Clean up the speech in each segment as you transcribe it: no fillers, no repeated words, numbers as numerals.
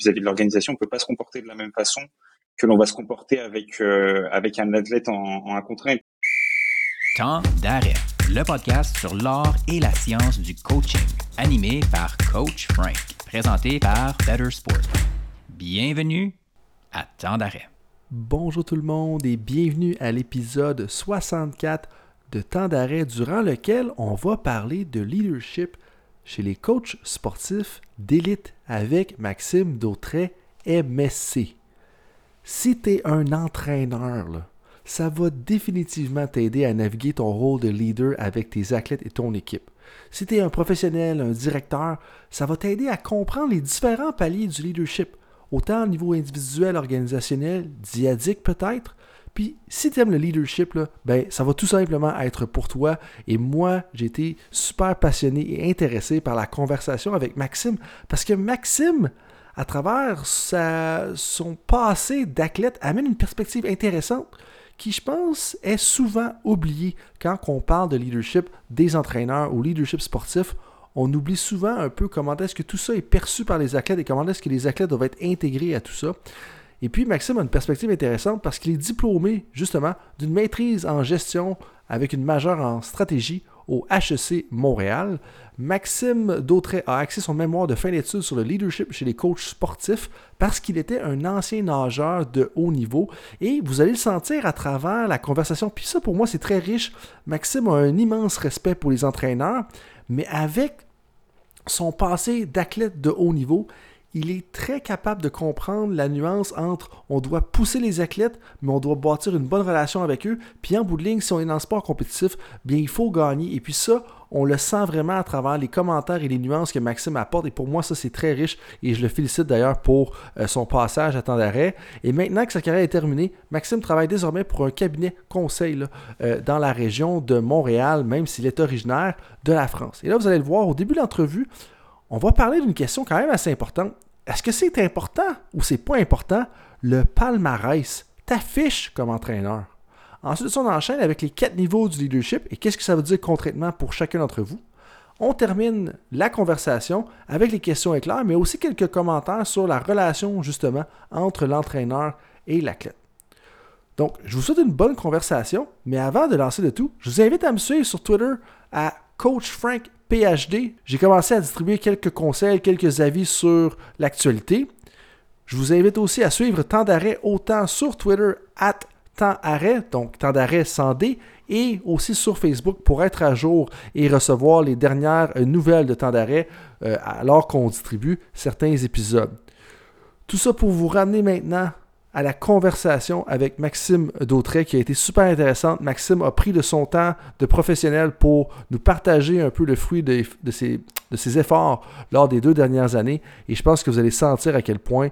vis-à-vis de l'organisation, on ne peut pas se comporter de la même façon que l'on va se comporter avec un athlète en 1 contre 1. Temps d'arrêt, le podcast sur l'art et la science du coaching, animé par Coach Frank, présenté par Better Sport. Bienvenue à Temps d'arrêt. Bonjour tout le monde et bienvenue à l'épisode 64 de Temps d'arrêt, durant lequel on va parler de leadership chez les coachs sportifs d'élite avec Maxime Dautray, MSC. Si tu es un entraîneur, là, ça va définitivement t'aider à naviguer ton rôle de leader avec tes athlètes et ton équipe. Si tu es un professionnel, un directeur, ça va t'aider à comprendre les différents paliers du leadership, autant au niveau individuel, organisationnel, dyadique peut-être. Puis, si tu aimes le leadership, là, ben, ça va tout simplement être pour toi. Et moi, j'ai été super passionné et intéressé par la conversation avec Maxime, parce que Maxime, à travers son passé d'athlète, amène une perspective intéressante qui, je pense, est souvent oubliée quand on parle de leadership des entraîneurs ou leadership sportif. On oublie souvent un peu comment est-ce que tout ça est perçu par les athlètes et comment est-ce que les athlètes doivent être intégrés à tout ça. Et puis, Maxime a une perspective intéressante parce qu'il est diplômé, justement, d'une maîtrise en gestion avec une majeure en stratégie au HEC Montréal. Maxime Dautray a axé son mémoire de fin d'études sur le leadership chez les coachs sportifs parce qu'il était un ancien nageur de haut niveau. Et vous allez le sentir à travers la conversation. Puis ça, pour moi, c'est très riche. Maxime a un immense respect pour les entraîneurs, mais avec son passé d'athlète de haut niveau, il est très capable de comprendre la nuance entre on doit pousser les athlètes, mais on doit bâtir une bonne relation avec eux. Puis en bout de ligne, si on est dans le sport compétitif, bien il faut gagner. Et puis ça, on le sent vraiment à travers les commentaires et les nuances que Maxime apporte. Et pour moi, ça, c'est très riche. Et je le félicite d'ailleurs pour son passage à Temps d'arrêt. Et maintenant que sa carrière est terminée, Maxime travaille désormais pour un cabinet conseil là, dans la région de Montréal, même s'il est originaire de la France. Et là, vous allez le voir, au début de l'entrevue, on va parler d'une question quand même assez importante. Est-ce que c'est important ou c'est pas important le palmarès, ta fiche comme entraîneur? Ensuite, on enchaîne avec les 4 niveaux du leadership et qu'est-ce que ça veut dire concrètement pour chacun d'entre vous. On termine la conversation avec les questions éclairs, mais aussi quelques commentaires sur la relation justement entre l'entraîneur et l'athlète. Donc, je vous souhaite une bonne conversation, mais avant de lancer le tout, je vous invite à me suivre sur Twitter à Coach Frank PhD. J'ai commencé à distribuer quelques conseils, quelques avis sur l'actualité. Je vous invite aussi à suivre Temps d'arrêt autant sur Twitter @temps d'arrêt, donc Temps d'arrêt sans D, et aussi sur Facebook pour être à jour et recevoir les dernières nouvelles de Temps d'arrêt alors qu'on distribue certains épisodes. Tout ça pour vous ramener maintenant à la conversation avec Maxime Dautray qui a été super intéressante. Maxime a pris de son temps de professionnel pour nous partager un peu le fruit de ses efforts lors des 2 dernières années et je pense que vous allez sentir à quel point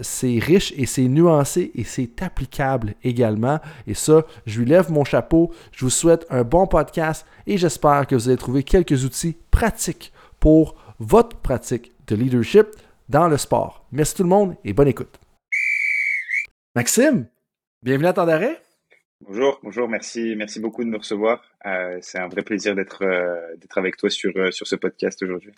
c'est riche et c'est nuancé et c'est applicable également. Et ça, je lui lève mon chapeau. Je vous souhaite un bon podcast et j'espère que vous allez trouver quelques outils pratiques pour votre pratique de leadership dans le sport. Merci tout le monde et bonne écoute. Maxime, bienvenue à Temps d'arrêt. Bonjour, merci beaucoup de me recevoir. C'est un vrai plaisir d'être avec toi sur ce podcast aujourd'hui.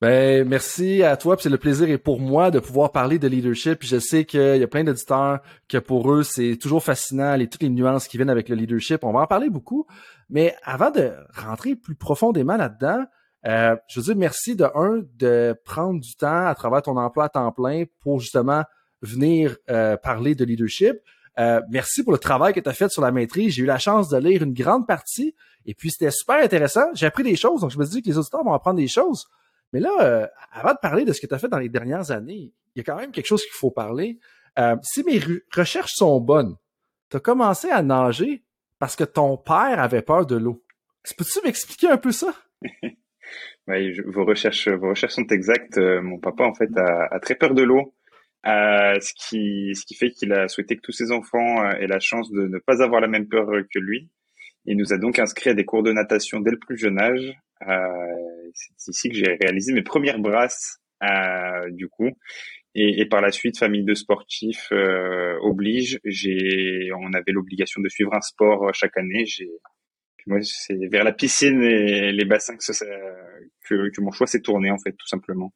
Ben, merci à toi, puis c'est le plaisir et pour moi de pouvoir parler de leadership. Je sais qu'il y a plein d'auditeurs que pour eux, c'est toujours fascinant, toutes les nuances qui viennent avec le leadership. On va en parler beaucoup, mais avant de rentrer plus profondément là-dedans, je veux dire merci de prendre du temps à travers ton emploi à temps plein pour justement venir parler de leadership. Merci pour le travail que tu as fait sur la maîtrise. J'ai eu la chance de lire une grande partie et puis c'était super intéressant. J'ai appris des choses, donc je me dis que les auditeurs vont apprendre des choses. Mais là, avant de parler de ce que tu as fait dans les dernières années, il y a quand même quelque chose qu'il faut parler. Si mes recherches sont bonnes, tu as commencé à nager parce que ton père avait peur de l'eau. Peux-tu m'expliquer un peu ça? Oui, vos recherches sont exactes. Mon papa, en fait, a très peur de l'eau. Ce qui fait qu'il a souhaité que tous ses enfants aient la chance de ne pas avoir la même peur que lui. Il nous a donc inscrits à des cours de natation dès le plus jeune âge. C'est ici que j'ai réalisé mes premières brasses, du coup. Et par la suite, famille de sportifs oblige. On avait l'obligation de suivre un sport chaque année. Moi, c'est vers la piscine et les bassins que mon choix s'est tourné, en fait, tout simplement.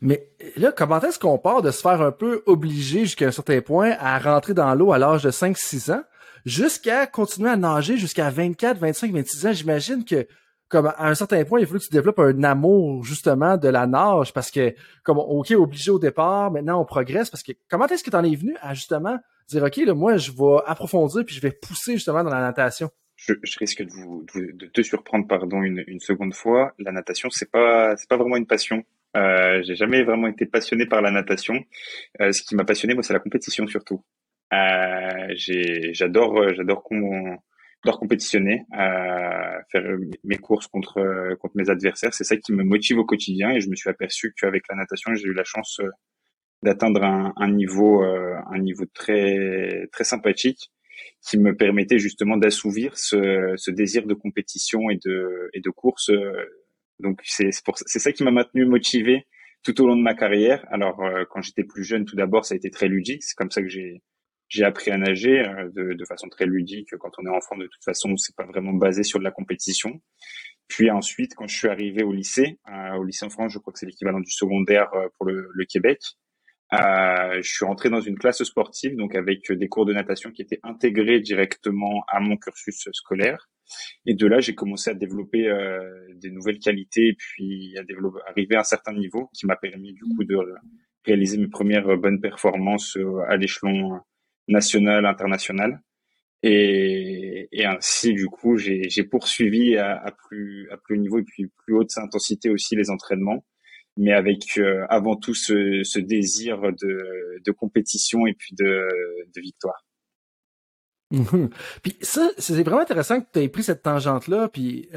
Mais là, comment est-ce qu'on part de se faire un peu obliger jusqu'à un certain point à rentrer dans l'eau à l'âge de 5-6 ans, jusqu'à continuer à nager jusqu'à 24, 25, 26 ans? J'imagine que, comme à un certain point, il faut que tu développes un amour, justement, de la nage, parce que, comme, OK, obligé au départ, maintenant on progresse, parce que comment est-ce que t'en es venu à, justement, dire, OK, là, moi, je vais approfondir puis je vais pousser, justement, dans la natation? Je risque de te surprendre, pardon, une seconde fois. La natation, c'est pas vraiment une passion. J'ai jamais vraiment été passionné par la natation. Ce qui m'a passionné, moi, c'est la compétition surtout. J'adore compétitionner, faire mes courses contre mes adversaires. C'est ça qui me motive au quotidien, et je me suis aperçu qu'avec la natation, j'ai eu la chance d'atteindre un niveau très très sympathique, qui me permettait justement d'assouvir ce désir de compétition et de course. Donc c'est ça qui m'a maintenu motivé tout au long de ma carrière. Alors quand j'étais plus jeune, tout d'abord, ça a été très ludique. C'est comme ça que j'ai appris à nager de façon très ludique. Quand on est enfant, de toute façon, c'est pas vraiment basé sur de la compétition. Puis ensuite, quand je suis arrivé au lycée en France, je crois que c'est l'équivalent du secondaire pour le Québec. Je suis rentré dans une classe sportive, donc avec des cours de natation qui étaient intégrés directement à mon cursus scolaire. Et de là, j'ai commencé à développer des nouvelles qualités, puis arriver à un certain niveau qui m'a permis du coup de réaliser mes premières bonnes performances à l'échelon national, international. Et ainsi, du coup, j'ai poursuivi à plus haut niveau et puis plus haute intensité aussi les entraînements, mais avec avant tout ce désir de compétition et puis de victoire. Mmh. Puis ça, c'est vraiment intéressant que tu aies pris cette tangente-là, puis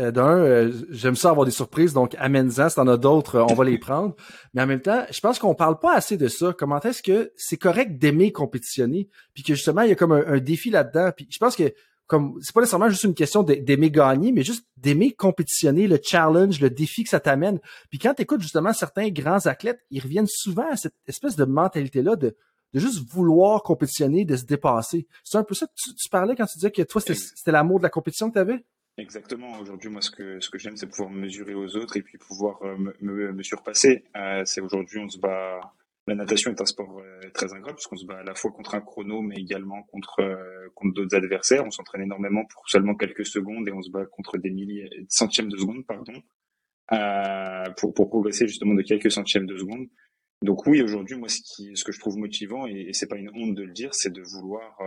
j'aime ça avoir des surprises, donc amène-en, si t'en as d'autres, on va les prendre, mais en même temps, je pense qu'on parle pas assez de ça, comment est-ce que c'est correct d'aimer compétitionner, puis que justement, il y a comme un défi là-dedans, puis je pense que comme c'est pas nécessairement juste une question d'aimer gagner, mais juste d'aimer compétitionner, le challenge, le défi que ça t'amène, puis quand t'écoutes justement certains grands athlètes, ils reviennent souvent à cette espèce de mentalité-là de juste vouloir compétitionner, de se dépasser. C'est un peu ça que tu parlais quand tu disais que toi, c'était l'amour de la compétition que tu avais? Exactement. Aujourd'hui, moi, ce que j'aime, c'est pouvoir me mesurer aux autres et puis pouvoir me surpasser. C'est aujourd'hui, on se bat... La natation est un sport très ingrat, puisqu'on se bat à la fois contre un chrono, mais également contre d'autres adversaires. On s'entraîne énormément pour seulement quelques secondes et on se bat contre des centièmes de seconde, pour progresser justement de quelques centièmes de seconde. Donc oui, aujourd'hui, moi, ce que je trouve motivant, et c'est pas une honte de le dire, c'est de vouloir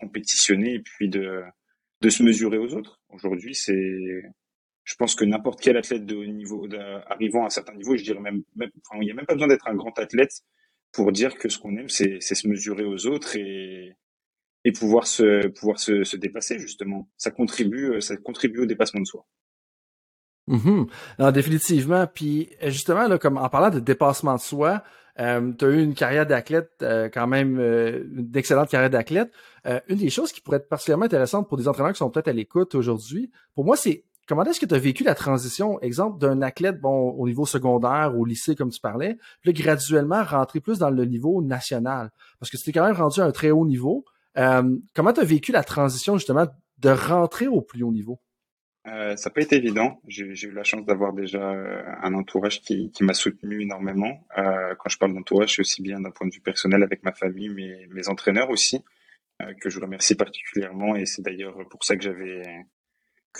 compétitionner et puis de se mesurer aux autres. Aujourd'hui, je pense que n'importe quel athlète de haut niveau, arrivant à un certain niveau, je dirais il n'y a même pas besoin d'être un grand athlète pour dire que ce qu'on aime, c'est se mesurer aux autres et pouvoir se dépasser, justement. Ça contribue au dépassement de soi. Mm-hmm. Non, définitivement. Puis justement, là, comme en parlant de dépassement de soi, tu as eu une carrière d'athlète, quand même une excellente carrière d'athlète. Une des choses qui pourrait être particulièrement intéressante pour des entraîneurs qui sont peut-être à l'écoute aujourd'hui, pour moi, c'est comment est-ce que tu as vécu la transition, exemple, d'un athlète au niveau secondaire, au lycée, comme tu parlais, puis là, graduellement rentrer plus dans le niveau national, parce que tu t'es quand même rendu à un très haut niveau. Comment tu as vécu la transition, justement, de rentrer au plus haut niveau? Ça n'a pas été évident. J'ai eu la chance d'avoir déjà un entourage qui m'a soutenu énormément. Quand je parle d'entourage, c'est aussi bien d'un point de vue personnel avec ma famille, mais mes entraîneurs aussi, que je remercie particulièrement. Et c'est d'ailleurs pour ça que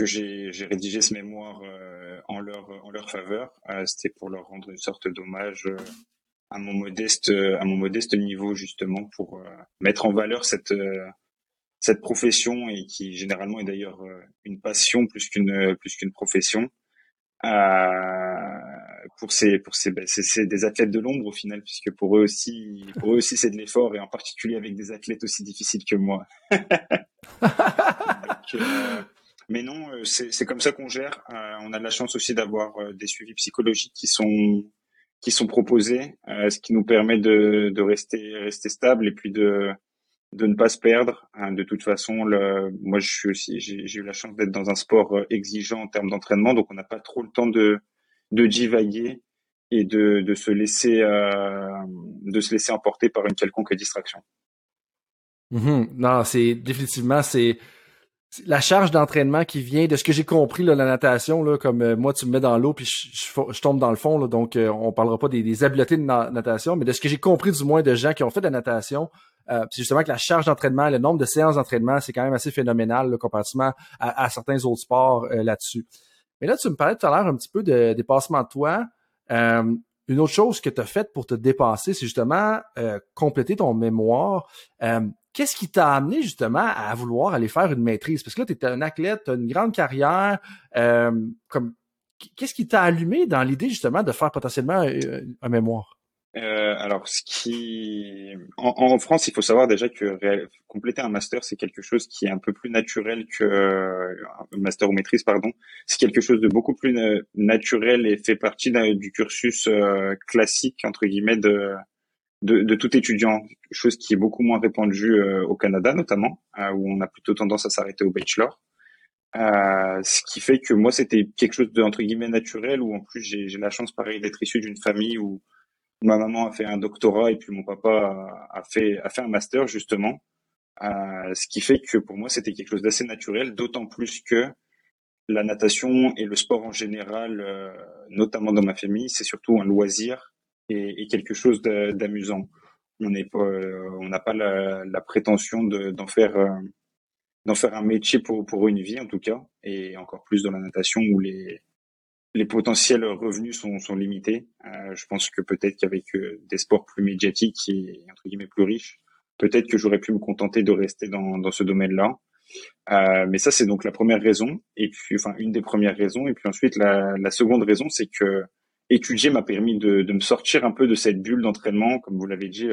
j'ai rédigé ce mémoire en leur faveur. C'était pour leur rendre une sorte d'hommage à mon modeste niveau, justement, pour mettre en valeur cette profession, et qui généralement est d'ailleurs une passion plus qu'une profession, pour ces des athlètes de l'ombre au final, puisque pour eux aussi c'est de l'effort, et en particulier avec des athlètes aussi difficiles que moi. Mais non, c'est comme ça qu'on gère. On a de la chance aussi d'avoir des suivis psychologiques qui sont proposés, ce qui nous permet de rester stable et puis de ne pas se perdre. De toute façon, moi, j'ai eu la chance d'être dans un sport exigeant en termes d'entraînement, donc on n'a pas trop le temps de divaguer et de se laisser emporter par une quelconque distraction. Mmh, non, c'est définitivement la charge d'entraînement qui vient de ce que j'ai compris là, la natation, là, comme moi tu me mets dans l'eau puis je tombe dans le fond, là, donc on parlera pas des habiletés de natation, mais de ce que j'ai compris du moins de gens qui ont fait de la natation, c'est justement que la charge d'entraînement, le nombre de séances d'entraînement, c'est quand même assez phénoménal là, comparativement à certains autres sports là-dessus. Mais là, tu me parlais tout à l'heure un petit peu de dépassement de toi. Une autre chose que tu as faite pour te dépasser, c'est justement compléter ton mémoire. Qu'est-ce qui t'a amené justement à vouloir aller faire une maîtrise? Parce que là, tu étais un athlète, tu as une grande carrière. Qu'est-ce qui t'a allumé dans l'idée justement de faire potentiellement un mémoire? Alors, en France, il faut savoir déjà que compléter un master, c'est quelque chose qui est un peu plus naturel que master ou maîtrise, pardon. C'est quelque chose de beaucoup plus naturel et fait partie du cursus classique entre guillemets de tout étudiant. Chose qui est beaucoup moins répandue au Canada, notamment, où on a plutôt tendance à s'arrêter au bachelor. Ce qui fait que moi, c'était quelque chose de entre guillemets naturel, où en plus j'ai la chance, pareil, d'être issu d'une famille où ma maman a fait un doctorat et puis mon papa a fait un master, justement. Ce qui fait que pour moi, c'était quelque chose d'assez naturel, d'autant plus que la natation et le sport en général, notamment dans ma famille, c'est surtout un loisir et quelque chose d'amusant. On n'a pas la prétention d'en faire un métier pour une vie, en tout cas, et encore plus dans la natation où les potentiels revenus sont limités. Je pense que peut-être qu'avec des sports plus médiatiques et entre guillemets plus riches, peut-être que j'aurais pu me contenter de rester dans ce domaine-là. Mais ça, c'est donc la première raison, et puis une des premières raisons. Et puis ensuite, la seconde raison, c'est que étudier m'a permis de me sortir un peu de cette bulle d'entraînement. Comme vous l'avez dit,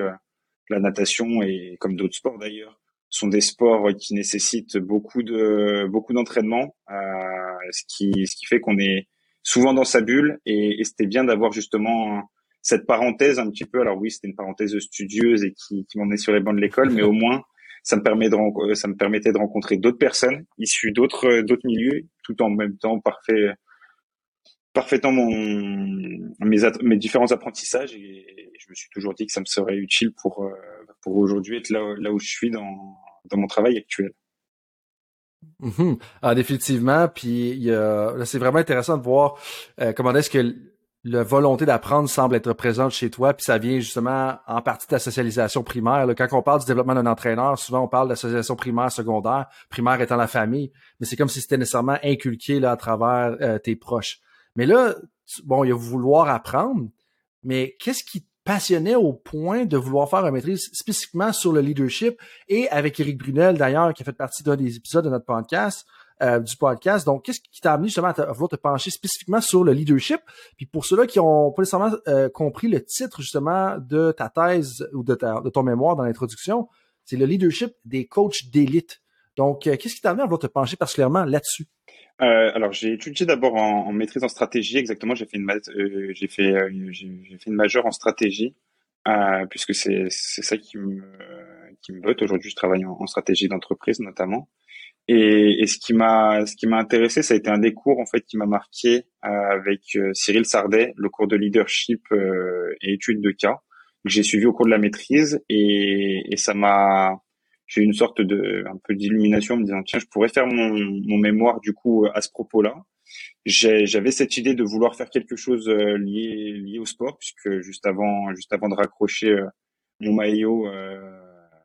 la natation et comme d'autres sports d'ailleurs sont des sports qui nécessitent beaucoup d'entraînement, ce qui fait qu'on est souvent dans sa bulle, et c'était bien d'avoir justement cette parenthèse un petit peu. Alors oui, c'était une parenthèse studieuse et qui m'emmenait sur les bancs de l'école, mais au moins ça me permettait de rencontrer d'autres personnes issues d'autres milieux, tout en même temps parfaitement mes différents apprentissages, et je me suis toujours dit que ça me serait utile pour aujourd'hui être là où je suis dans mon travail actuel. Mm-hmm. Ah, définitivement. Puis là, c'est vraiment intéressant de voir comment est-ce que la volonté d'apprendre semble être présente chez toi, puis ça vient justement en partie de ta socialisation primaire, là. Quand on parle du développement d'un entraîneur, souvent on parle de l'association primaire, secondaire, primaire étant la famille, mais c'est comme si c'était nécessairement inculqué là, à travers tes proches. Mais là, il y a vouloir apprendre, mais qu'est-ce qui te passionnait au point de vouloir faire une maîtrise spécifiquement sur le leadership, et avec Éric Brunel d'ailleurs, qui a fait partie d'un des épisodes de notre podcast, du podcast. Donc, qu'est-ce qui t'a amené justement à vouloir te pencher spécifiquement sur le leadership? Puis pour ceux-là qui n'ont pas nécessairement compris le titre justement de ta thèse ou de ton mémoire dans l'introduction, c'est le leadership des coachs d'élite. Donc, qu'est-ce qui t'a amené à vouloir te pencher particulièrement là-dessus? Alors, j'ai étudié d'abord en maîtrise en stratégie. Exactement, j'ai fait une majeure en stratégie, puisque c'est ça qui me botte. Aujourd'hui, je travaille en stratégie d'entreprise notamment. Et ce qui m'a intéressé, ça a été un des cours en fait qui m'a marqué avec Cyril Sardet, le cours de leadership et études de cas que j'ai suivi au cours de la maîtrise, et j'ai eu une sorte d'illumination en me disant tiens, je pourrais faire mon mémoire du coup à ce propos-là. J'avais cette idée de vouloir faire quelque chose lié au sport, puisque juste avant de raccrocher mon maillot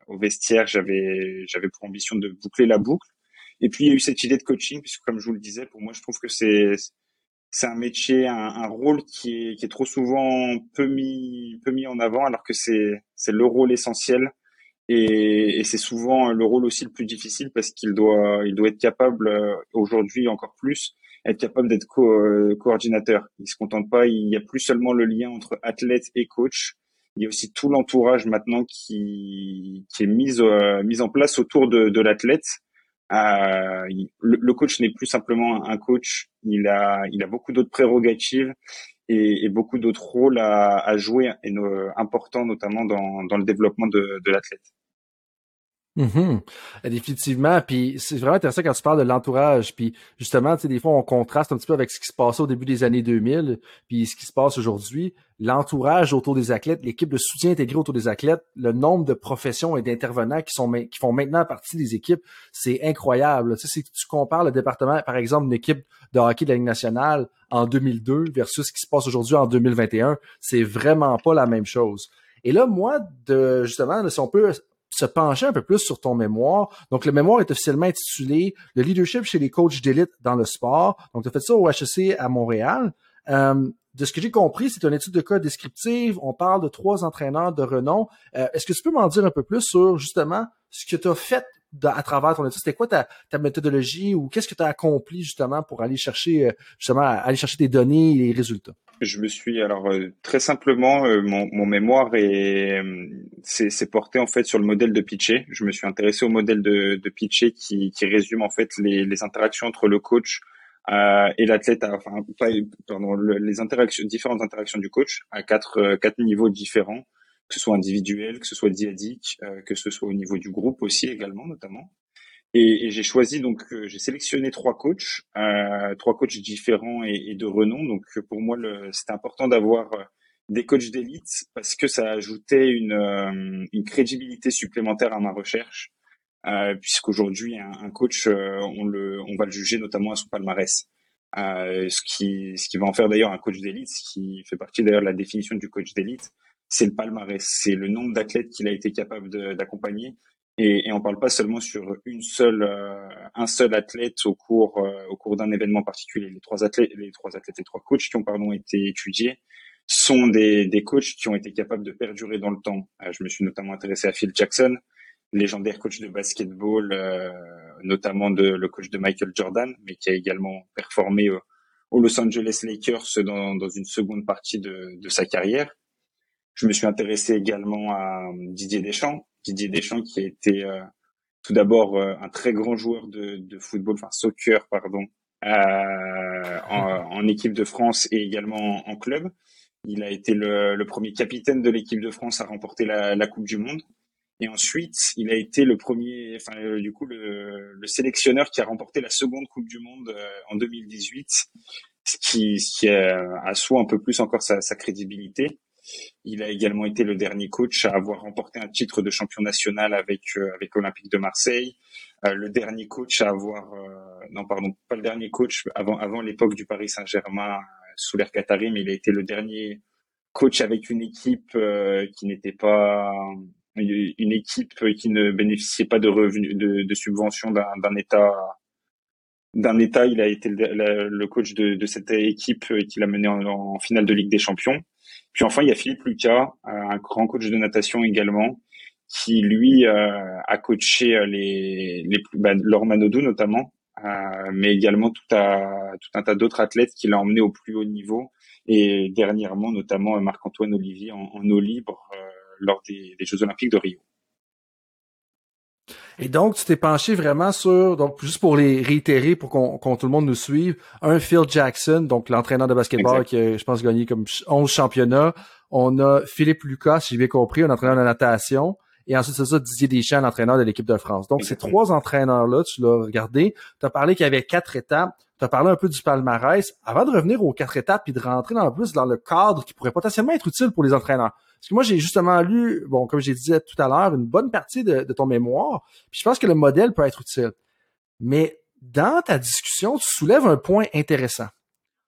au vestiaire, j'avais pour ambition de boucler la boucle. Et puis il y a eu cette idée de coaching, puisque comme je vous le disais, pour moi je trouve que c'est un métier, un rôle qui est trop souvent peu mis en avant, alors que c'est le rôle essentiel. Et c'est souvent le rôle aussi le plus difficile, parce qu'il doit être capable, aujourd'hui encore plus, être capable d'être coordinateur. Il se contente pas, il n'y a plus seulement le lien entre athlète et coach, il y a aussi tout l'entourage maintenant qui est mis en place autour de l'athlète. Le coach n'est plus simplement un coach, il a beaucoup d'autres prérogatives et beaucoup d'autres rôles à jouer, importants notamment dans le développement de l'athlète. Mm-hmm. Définitivement, puis c'est vraiment intéressant quand tu parles de l'entourage, puis justement, tu sais, des fois, on contraste un petit peu avec ce qui se passait au début des années 2000, puis ce qui se passe aujourd'hui, l'entourage autour des athlètes, l'équipe de soutien intégrée autour des athlètes, le nombre de professions et d'intervenants qui font maintenant partie des équipes, c'est incroyable. Tu sais, si tu compares le département, par exemple, une équipe de hockey de la Ligue nationale en 2002 versus ce qui se passe aujourd'hui en 2021, c'est vraiment pas la même chose. Et là, moi, justement, si on peut se pencher un peu plus sur ton mémoire. Donc, le mémoire est officiellement intitulé « Le leadership chez les coachs d'élite dans le sport ». Donc, tu as fait ça au HEC à Montréal. De ce que j'ai compris, c'est une étude de cas descriptive. On parle de 3 entraîneurs de renom. Est-ce que tu peux m'en dire un peu plus sur, justement, ce que tu as fait à travers ton étude? C'était quoi ta méthodologie ou qu'est-ce que tu as accompli, justement, pour aller chercher des données et les résultats? Je me suis très simplement mon mémoire s'est porté en fait sur le modèle de Pitcher. Je me suis intéressé au modèle de Pitcher qui résume en fait les interactions entre le coach et l'athlète, différentes interactions du coach à quatre niveaux différents, que ce soit individuel, que ce soit dyadique, que ce soit au niveau du groupe aussi également notamment. Et j'ai choisi j'ai sélectionné 3 coachs, différents et de renom. Donc pour moi c'était important d'avoir des coachs d'élite parce que ça ajoutait une crédibilité supplémentaire à ma recherche, puisqu'aujourd'hui un coach on va le juger notamment à son palmarès, ce qui va en faire d'ailleurs un coach d'élite, ce qui fait partie d'ailleurs de la définition du coach d'élite, c'est le palmarès, c'est le nombre d'athlètes qu'il a été capable d'accompagner. Et on parle pas seulement sur un seul athlète au cours d'un événement particulier. Les trois coachs qui ont été étudiés sont des coachs qui ont été capables de perdurer dans le temps. Je me suis notamment intéressé à Phil Jackson, légendaire coach de basketball, notamment le coach de Michael Jordan, mais qui a également performé aux Los Angeles Lakers dans une seconde partie de sa carrière. Je me suis intéressé également à Didier Deschamps qui a été tout d'abord un très grand joueur de football, soccer, en équipe de France et également en club. Il a été le premier capitaine de l'équipe de France à remporter la Coupe du Monde. Et ensuite, il a été le sélectionneur qui a remporté la seconde Coupe du Monde en 2018, ce qui assoit un peu plus encore sa crédibilité. Il a également été le dernier coach à avoir remporté un titre de champion national avec Olympique de Marseille, avant l'époque du Paris Saint-Germain sous l'ère Qatari, mais il a été le dernier coach avec une équipe qui n'était pas une équipe qui ne bénéficiait pas de revenus de subventions d'un État. Il a été le coach de cette équipe qui l'a mené en finale de Ligue des Champions. Puis enfin, il y a Philippe Lucas, un grand coach de natation également, qui lui a coaché Laure Manaudou notamment, mais également tout un tas d'autres athlètes qu'il a emmenés au plus haut niveau. Et dernièrement, notamment Marc-Antoine Olivier en eau libre lors des Jeux Olympiques de Rio. Et donc, tu t'es penché vraiment sur, donc juste pour les réitérer, pour qu'on tout le monde nous suive, Phil Jackson, donc l'entraîneur de basketball qui a, je pense, gagné comme 11 championnats. On a Philippe Lucas, si j'ai bien compris, un entraîneur de natation. Et ensuite, c'est ça, Didier Deschamps, l'entraîneur de l'équipe de France. Donc, Ces 3 entraîneurs-là, tu l'as regardé. Tu as parlé qu'il y avait 4 étapes. Tu as parlé un peu du palmarès. Avant de revenir aux 4 étapes et de rentrer dans le cadre qui pourrait potentiellement être utile pour les entraîneurs. Parce que moi, j'ai justement lu, comme je disais tout à l'heure, une bonne partie de ton mémoire. Puis je pense que le modèle peut être utile. Mais dans ta discussion, tu soulèves un point intéressant.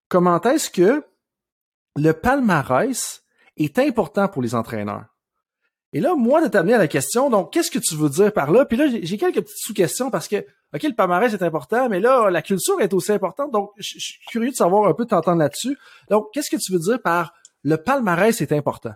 Comment est-ce que le palmarès est important pour les entraîneurs? Et là, moi, de t'amener à la question, donc, qu'est-ce que tu veux dire par là? Puis là, j'ai quelques petites sous-questions parce que, OK, le palmarès est important, mais là, la culture est aussi importante. Donc, je suis curieux de savoir un peu t'entendre là-dessus. Donc, qu'est-ce que tu veux dire par le palmarès est important?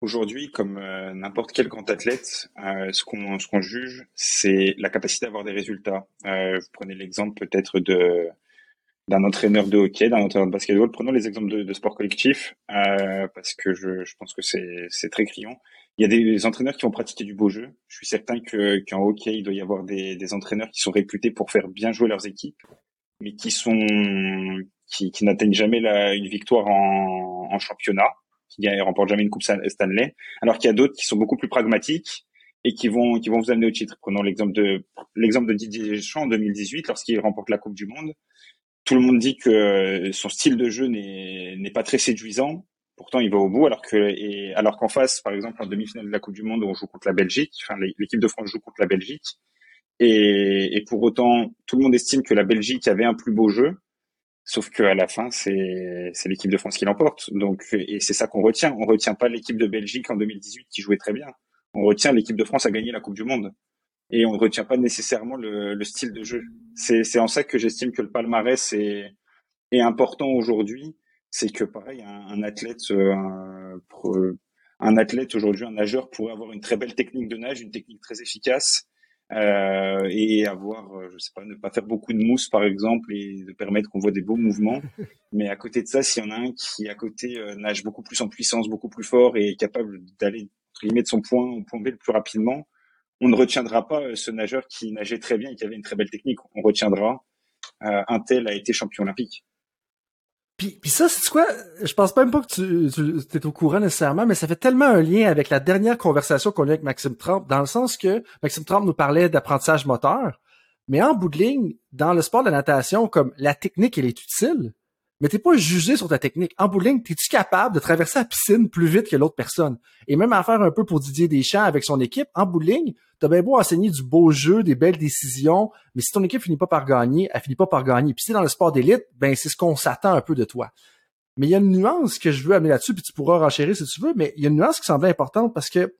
Aujourd'hui, comme n'importe quel grand athlète, ce qu'on juge, c'est la capacité d'avoir des résultats. Vous prenez l'exemple peut-être d'un entraîneur de hockey, d'un entraîneur de basketball. Prenons les exemples de sport collectif, parce que je pense que c'est très criant. Il y a des entraîneurs qui vont pratiquer du beau jeu. Je suis certain qu'en hockey, il doit y avoir des entraîneurs qui sont réputés pour faire bien jouer leurs équipes, mais qui n'atteignent jamais une victoire en championnat. Qui ne remporte jamais une coupe Stanley, alors qu'il y a d'autres qui sont beaucoup plus pragmatiques et qui vont vous amener au titre. Prenons l'exemple de Didier Deschamps en 2018, lorsqu'il remporte la Coupe du Monde. Tout le monde dit que son style de jeu n'est pas très séduisant. Pourtant, il va au bout, alors qu'en face, par exemple, en demi-finale de la Coupe du Monde, on joue contre la Belgique. Enfin, l'équipe de France joue contre la Belgique. Et pour autant, tout le monde estime que la Belgique avait un plus beau jeu. Sauf qu'à la fin, c'est l'équipe de France qui l'emporte. Donc, et c'est ça qu'on retient. On retient pas l'équipe de Belgique en 2018 qui jouait très bien. On retient l'équipe de France à gagner la Coupe du Monde. Et on ne retient pas nécessairement le style de jeu. C'est en ça que j'estime que le palmarès est important aujourd'hui. C'est que pareil, un athlète aujourd'hui, un nageur pourrait avoir une très belle technique de nage, une technique très efficace, et avoir, je sais pas, ne pas faire beaucoup de mousse par exemple et de permettre qu'on voit des beaux mouvements. Mais à côté de ça, s'il y en a un qui à côté nage beaucoup plus en puissance, beaucoup plus fort et est capable d'aller de son point au point B le plus rapidement, on ne retiendra pas ce nageur qui nageait très bien et qui avait une très belle technique. On retiendra un tel a été champion olympique. Puis ça, c'est quoi? Je pense même pas que tu es au courant nécessairement, mais ça fait tellement un lien avec la dernière conversation qu'on a eu avec Maxime Trempe, dans le sens que Maxime Trempe nous parlait d'apprentissage moteur, mais en bout de ligne, dans le sport de la natation, comme la technique, elle est utile, mais t'es pas jugé sur ta technique. En bout de ligne, t'es-tu capable de traverser la piscine plus vite que l'autre personne? Et même à faire un peu pour Didier Deschamps avec son équipe, en bout de ligne, t'as bien beau enseigner du beau jeu, des belles décisions, mais si ton équipe finit pas par gagner, elle finit pas par gagner. Puis si dans le sport d'élite, ben c'est ce qu'on s'attend un peu de toi. Mais il y a une nuance que je veux amener là-dessus, puis tu pourras renchérir si tu veux, mais il y a une nuance qui semblait importante parce que,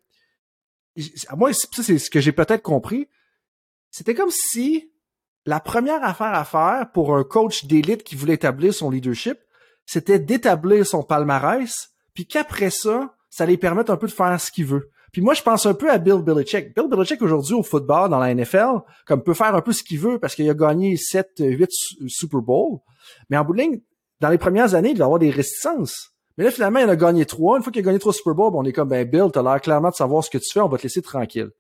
à moi, ça c'est ce que j'ai peut-être compris, c'était comme si la première affaire à faire pour un coach d'élite qui voulait établir son leadership, c'était d'établir son palmarès, puis qu'après ça, ça les permette un peu de faire ce qu'il veut. Puis moi, je pense un peu à Bill Belichick. Bill Belichick, aujourd'hui, au football, dans la NFL, comme peut faire un peu ce qu'il veut parce qu'il a gagné 7-8 Super Bowls. Mais en bout de ligne, dans les premières années, il va avoir des réticences. Mais là, finalement, il en a gagné 3. Une fois qu'il a gagné 3 Super Bowls, on est comme, ben Bill, t'as l'air clairement de savoir ce que tu fais, on va te laisser tranquille.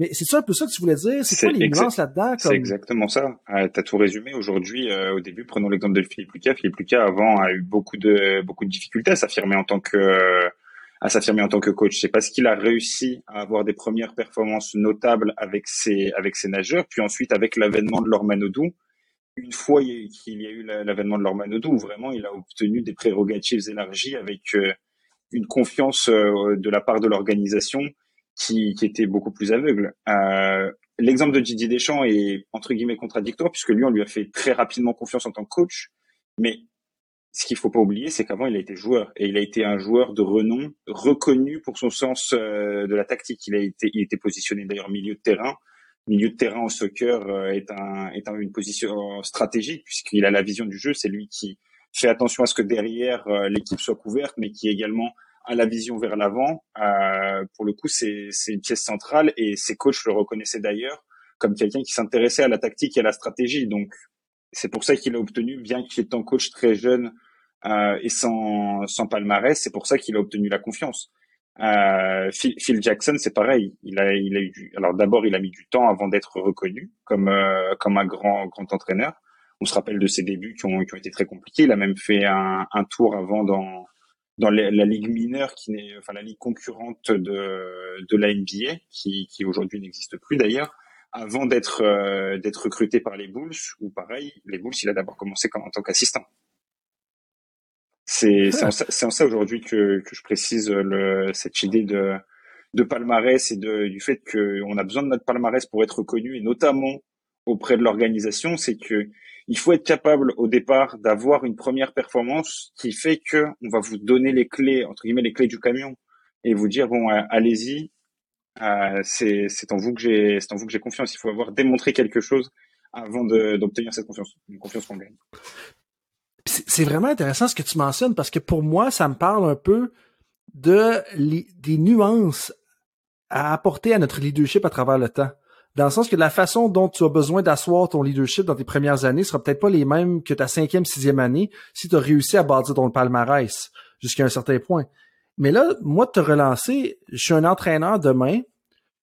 Mais c'est ça un peu ça que tu voulais dire? C'est quoi les nuances là-dedans? Comme... C'est exactement ça. T'as tout résumé. Aujourd'hui, au début, prenons l'exemple de Philippe Lucas. Philippe Lucas, avant, a eu beaucoup de difficultés à s'affirmer en tant que coach. C'est parce qu'il a réussi à avoir des premières performances notables avec ses nageurs, puis ensuite avec l'avènement de Laure Manaudou. Une fois qu'il y a eu l'avènement de Laure Manaudou, vraiment, il a obtenu des prérogatives élargies avec une confiance de la part de l'organisation qui était beaucoup plus aveugle. L'exemple de Didier Deschamps est entre guillemets contradictoire puisque lui, on lui a fait très rapidement confiance en tant que coach, mais ce qu'il faut pas oublier, c'est qu'avant, il a été joueur et il a été un joueur de renom, reconnu pour son sens de la tactique. Il était positionné d'ailleurs milieu de terrain. Milieu de terrain au soccer est une position stratégique puisqu'il a la vision du jeu. C'est lui qui fait attention à ce que derrière l'équipe soit couverte, mais qui également a la vision vers l'avant. Pour le coup, c'est une pièce centrale et ses coachs le reconnaissaient d'ailleurs comme quelqu'un qui s'intéressait à la tactique et à la stratégie. Donc, c'est pour ça qu'il a obtenu, bien qu'il est en coach très jeune, et sans palmarès, c'est pour ça qu'il a obtenu la confiance. Phil Jackson, c'est pareil. Il a eu alors d'abord, il a mis du temps avant d'être reconnu comme un grand entraîneur. On se rappelle de ses débuts qui ont été très compliqués. Il a même fait un tour avant dans la ligue mineure la ligue concurrente de la NBA qui aujourd'hui n'existe plus d'ailleurs. Avant d'être recruté par les Bulls, ou pareil, les Bulls, il a d'abord commencé en tant qu'assistant. C'est en ça aujourd'hui que je précise cette idée de palmarès et du fait qu'on a besoin de notre palmarès pour être reconnu, et notamment auprès de l'organisation. C'est que il faut être capable au départ d'avoir une première performance qui fait que on va vous donner les clés, entre guillemets, les clés du camion, et vous dire bon, allez-y, c'est en vous que j'ai confiance. Il faut avoir démontré quelque chose avant d'obtenir cette confiance, une confiance qu'on gagne. C'est vraiment intéressant ce que tu mentionnes parce que pour moi, ça me parle un peu des nuances à apporter à notre leadership à travers le temps. Dans le sens que la façon dont tu as besoin d'asseoir ton leadership dans tes premières années sera peut-être pas les mêmes que ta 5e, 6e année si tu as réussi à bâtir ton palmarès jusqu'à un certain point. Mais là, moi, de te relancer, je suis un entraîneur demain.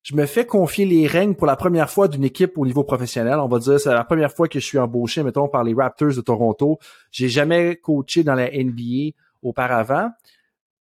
Je me fais confier les règnes pour la première fois d'une équipe au niveau professionnel. On va dire, c'est la première fois que je suis embauché, mettons, par les Raptors de Toronto. J'ai jamais coaché dans la NBA auparavant.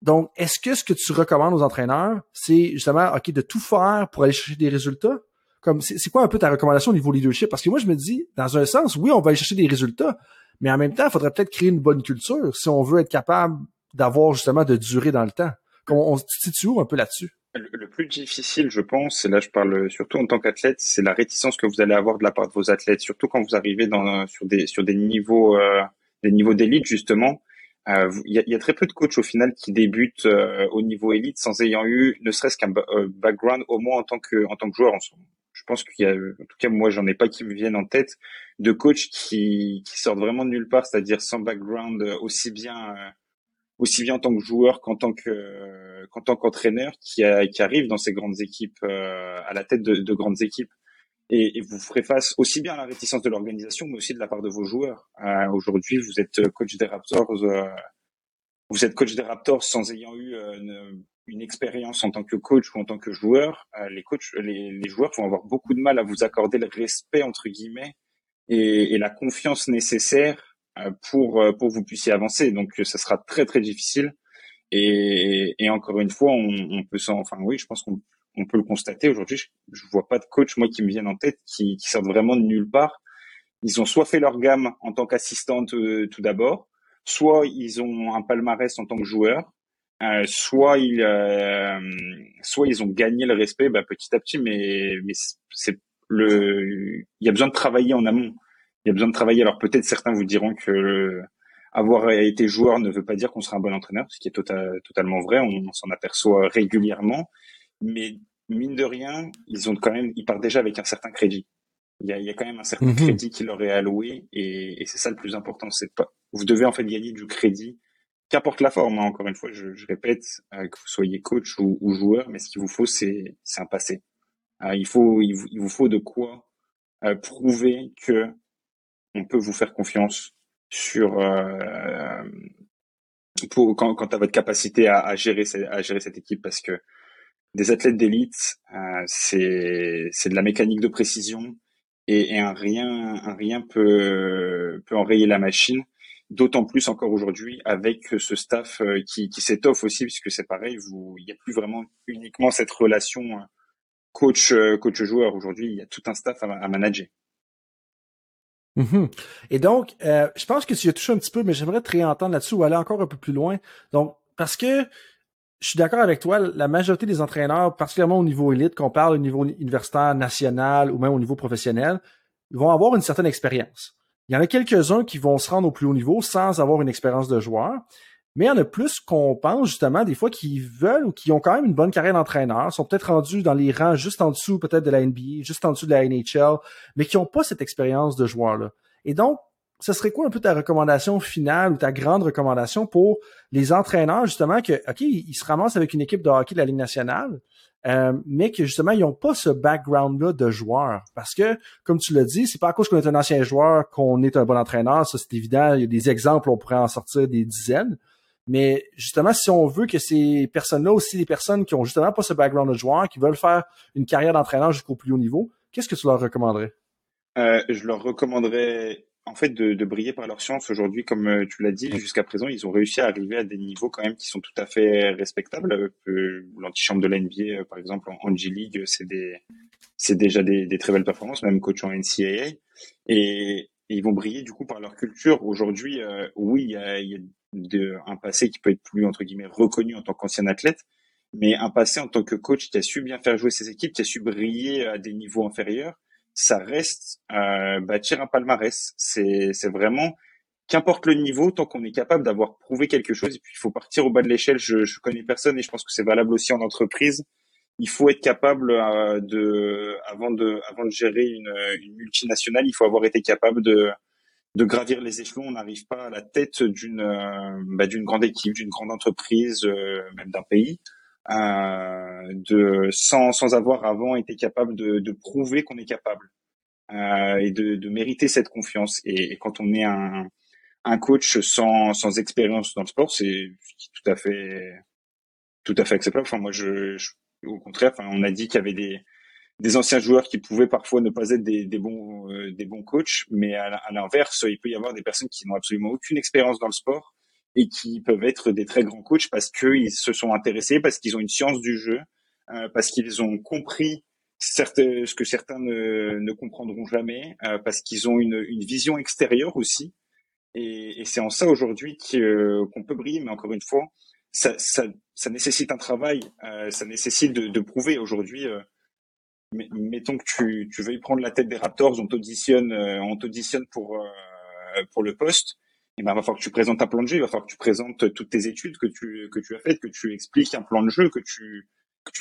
Donc, est-ce que ce que tu recommandes aux entraîneurs, c'est justement, OK, de tout faire pour aller chercher des résultats? Comme, c'est quoi un peu ta recommandation au niveau leadership? Parce que moi, je me dis, dans un sens, oui, on va aller chercher des résultats, mais en même temps, il faudrait peut-être créer une bonne culture si on veut être capable d'avoir justement de durer dans le temps. On se situe où un peu là-dessus? Le plus difficile, je pense, et là je parle surtout en tant qu'athlète, c'est la réticence que vous allez avoir de la part de vos athlètes, surtout quand vous arrivez sur des niveaux d'élite justement. Il y a très peu de coachs au final qui débutent au niveau élite sans ayant eu ne serait-ce qu'un background au moins en tant que joueur. Je pense qu'il y a, en tout cas moi j'en ai pas qui me viennent en tête, de coachs qui sortent vraiment de nulle part, c'est-à-dire sans background aussi bien en tant que joueur qu'en tant qu'entraîneur qui arrive dans ces grandes équipes, à la tête de grandes équipes. Et vous ferez face aussi bien à la réticence de l'organisation, mais aussi de la part de vos joueurs. Aujourd'hui, vous êtes coach des Raptors, sans ayant eu une expérience en tant que coach ou en tant que joueur. Les joueurs vont avoir beaucoup de mal à vous accorder le respect entre guillemets et la confiance nécessaire pour vous puissiez avancer. Donc ça sera très très difficile et encore une fois on peut je pense qu'on peut le constater aujourd'hui. Je vois pas de coach moi qui me viennent en tête qui sortent vraiment de nulle part. Ils ont soit fait leur gamme en tant qu'assistante tout d'abord, soit ils ont un palmarès en tant que joueur, soit ils ont gagné le respect petit à petit, mais il y a besoin de travailler en amont. Il y a besoin de travailler. Alors peut-être certains vous diront que avoir été joueur ne veut pas dire qu'on sera un bon entraîneur, ce qui est totalement vrai, on s'en aperçoit régulièrement. Mais mine de rien, ils partent déjà avec un certain crédit. Il y a quand même un certain crédit qui leur est alloué et c'est ça le plus important. Vous devez en fait gagner du crédit, qu'importe la forme. Hein, encore une fois, je répète, que vous soyez coach ou joueur, mais ce qu'il vous faut c'est un passé. Il vous faut de quoi prouver que on peut vous faire confiance quant à votre capacité à gérer cette équipe, parce que des athlètes d'élite, c'est de la mécanique de précision et un rien peut enrayer la machine. D'autant plus encore aujourd'hui avec ce staff qui s'étoffe aussi, puisque c'est pareil, il n'y a plus vraiment uniquement cette relation coach joueur. Aujourd'hui, il y a tout un staff à manager. Et donc, je pense que tu y as touché un petit peu, mais j'aimerais te réentendre là-dessus ou aller encore un peu plus loin. Donc, parce que je suis d'accord avec toi, la majorité des entraîneurs, particulièrement au niveau élite, qu'on parle au niveau universitaire, national ou même au niveau professionnel, vont avoir une certaine expérience. Il y en a quelques-uns qui vont se rendre au plus haut niveau sans avoir une expérience de joueur, mais il y en a plus qu'on pense justement des fois qui veulent ou qui ont quand même une bonne carrière d'entraîneur, sont peut-être rendus dans les rangs juste en dessous peut-être de la NBA, juste en dessous de la NHL, mais qui n'ont pas cette expérience de joueur-là. Et donc, ce serait quoi un peu ta recommandation finale ou ta grande recommandation pour les entraîneurs justement que, OK, ils se ramassent avec une équipe de hockey de la Ligue nationale, mais que justement, ils n'ont pas ce background-là de joueur. Parce que, comme tu l'as dit, c'est pas à cause qu'on est un ancien joueur qu'on est un bon entraîneur, ça c'est évident, il y a des exemples, on pourrait en sortir des dizaines. Mais justement, si on veut que ces personnes-là aussi, des personnes qui ont justement pas ce background de joueur, qui veulent faire une carrière d'entraîneur jusqu'au plus haut niveau, qu'est-ce que tu leur recommanderais? Je leur recommanderais en fait de briller par leur science. Aujourd'hui, comme tu l'as dit, jusqu'à présent, ils ont réussi à arriver à des niveaux quand même qui sont tout à fait respectables. L'antichambre de la NBA, par exemple, en G-League, c'est déjà des très belles performances, même coach en NCAA. Et ils vont briller du coup par leur culture. Aujourd'hui, oui, il y a un passé qui peut être plus entre guillemets reconnu en tant qu'ancien athlète, mais un passé en tant que coach qui a su bien faire jouer ses équipes, qui a su briller à des niveaux inférieurs, ça reste bâtir un palmarès. C'est vraiment qu'importe le niveau, tant qu'on est capable d'avoir prouvé quelque chose. Et puis il faut partir au bas de l'échelle. Je connais personne et je pense que c'est valable aussi en entreprise. Il faut être capable avant de gérer une multinationale, il faut avoir été capable de gravir les échelons. On n'arrive pas à la tête d'une grande équipe, d'une grande entreprise, même d'un pays, sans avoir avant été capable de prouver qu'on est capable et de mériter cette confiance. Et quand on est un coach sans expérience dans le sport, c'est tout à fait acceptable. Enfin moi je au contraire, on a dit qu'il y avait des anciens joueurs qui pouvaient parfois ne pas être des bons coachs, mais à l'inverse, il peut y avoir des personnes qui n'ont absolument aucune expérience dans le sport et qui peuvent être des très grands coachs parce qu'ils se sont intéressés, parce qu'ils ont une science du jeu, parce qu'ils ont compris ce que certains ne comprendront jamais, parce qu'ils ont une vision extérieure aussi. Et c'est en ça aujourd'hui qu'on peut briller, mais encore une fois, ça nécessite un travail, ça nécessite de prouver aujourd'hui. Mettons que tu veuilles prendre la tête des Raptors, on t'auditionne pour le poste. Et ben, il va falloir que tu présentes un plan de jeu, il va falloir que tu présentes toutes tes études que tu as faites, que tu expliques un plan de jeu, que tu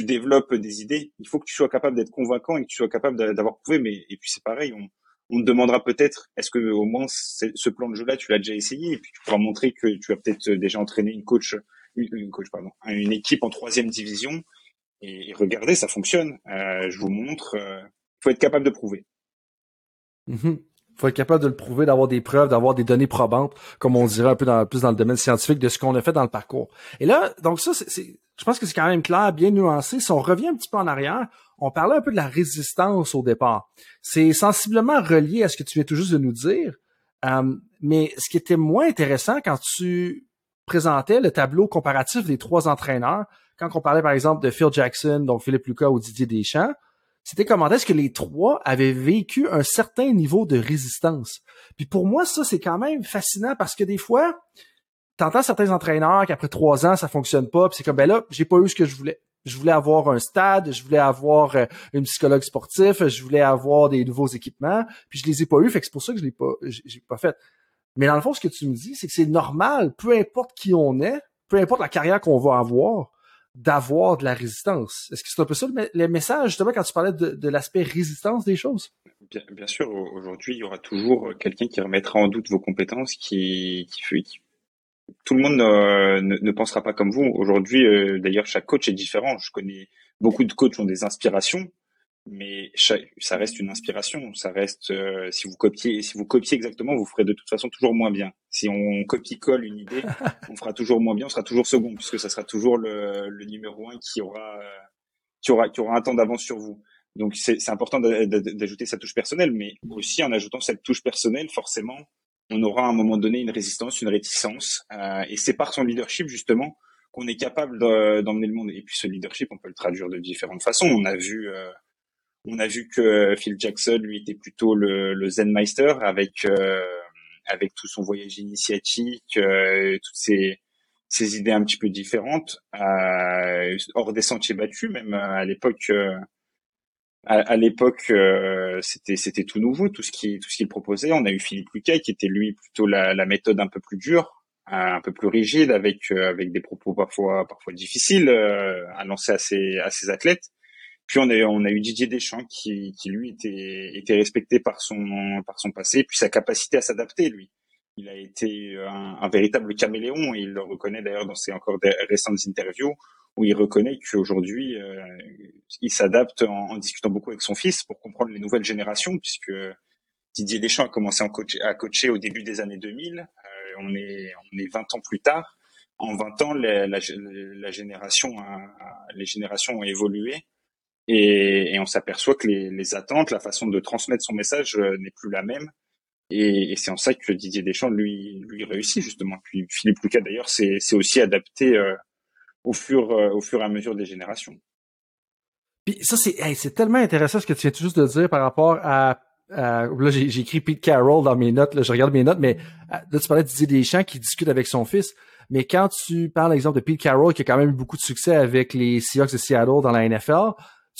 développes des idées. Il faut que tu sois capable d'être convaincant et que tu sois capable d'avoir prouvé. Mais et puis c'est pareil, on te demandera peut-être, est-ce que au moins ce plan de jeu-là, tu l'as déjà essayé, et puis tu pourras montrer que tu as peut-être déjà entraîné une équipe en 3e division. Et regardez, ça fonctionne. Je vous montre. Faut être capable de prouver. Mm-hmm. Faut être capable de le prouver, d'avoir des preuves, d'avoir des données probantes, comme on dirait un peu plus dans le domaine scientifique, de ce qu'on a fait dans le parcours. Et là, donc ça, je pense que c'est quand même clair, bien nuancé. Si on revient un petit peu en arrière, on parlait un peu de la résistance au départ. C'est sensiblement relié à ce que tu viens tout juste de nous dire. Mais ce qui était moins intéressant quand tu présentais le tableau comparatif des 3 entraîneurs, quand on parlait par exemple de Phil Jackson, donc Philippe Lucas ou Didier Deschamps, c'était comment est-ce que les 3 avaient vécu un certain niveau de résistance. Puis pour moi, ça, c'est quand même fascinant parce que des fois, t'entends certains entraîneurs qu'après 3 ans, ça fonctionne pas, puis c'est comme, ben là, j'ai pas eu ce que je voulais. Je voulais avoir un stade, je voulais avoir une psychologue sportif, je voulais avoir des nouveaux équipements, puis je les ai pas eu, fait que c'est pour ça que je l'ai pas fait. Mais dans le fond, ce que tu me dis, c'est que c'est normal, peu importe qui on est, peu importe la carrière qu'on va avoir, d'avoir de la résistance. Est-ce que c'est un peu ça le message, justement, quand tu parlais de l'aspect résistance des choses? Bien sûr, aujourd'hui, il y aura toujours quelqu'un qui remettra en doute vos compétences, qui tout le monde ne pensera pas comme vous. Aujourd'hui, d'ailleurs, chaque coach est différent. Je connais beaucoup de coachs qui ont des inspirations, mais ça reste une inspiration. Ça reste, si vous copiez exactement, vous ferez de toute façon toujours moins bien. Si on copie-colle une idée, on fera toujours moins bien, on sera toujours second, puisque ça sera toujours le numéro 1 qui aura un temps d'avance sur vous. Donc c'est important d'ajouter sa touche personnelle, mais aussi en ajoutant cette touche personnelle, forcément, on aura à un moment donné une résistance, une réticence, et c'est par son leadership justement qu'on est capable d'emmener le monde. Et puis ce leadership, on peut le traduire de différentes façons. On a vu que Phil Jackson, lui, était plutôt le Zenmeister avec tout son voyage initiatique, toutes ces idées un petit peu différentes, hors des sentiers battus. Même à l'époque, c'était tout nouveau, tout ce qu'il proposait. On a eu Philippe Lucas qui était lui plutôt la méthode un peu plus dure, un peu plus rigide, avec des propos parfois difficiles à lancer à ses athlètes. Puis on a eu Didier Deschamps qui lui était respecté par son passé, puis sa capacité à s'adapter. Lui, il a été un véritable caméléon, et il le reconnaît d'ailleurs dans ses encore récentes interviews, où il reconnaît qu'aujourd'hui il s'adapte en discutant beaucoup avec son fils pour comprendre les nouvelles générations, puisque Didier Deschamps a commencé à coacher au début des années 2000. On est 20 ans plus tard. En 20 ans, les générations ont évolué. Et on s'aperçoit que les attentes, la façon de transmettre son message n'est plus la même. Et c'est en ça que Didier Deschamps, lui réussit justement. Puis Philippe Lucas, d'ailleurs, c'est aussi adapté au fur et à mesure des générations. Puis ça, c'est tellement intéressant ce que tu viens juste de dire par rapport à... là, j'ai écrit Pete Carroll dans mes notes, là, je regarde mes notes, mais là, tu parlais de Didier Deschamps qui discute avec son fils. Mais quand tu parles, par exemple, de Pete Carroll, qui a quand même eu beaucoup de succès avec les Seahawks de Seattle dans la NFL...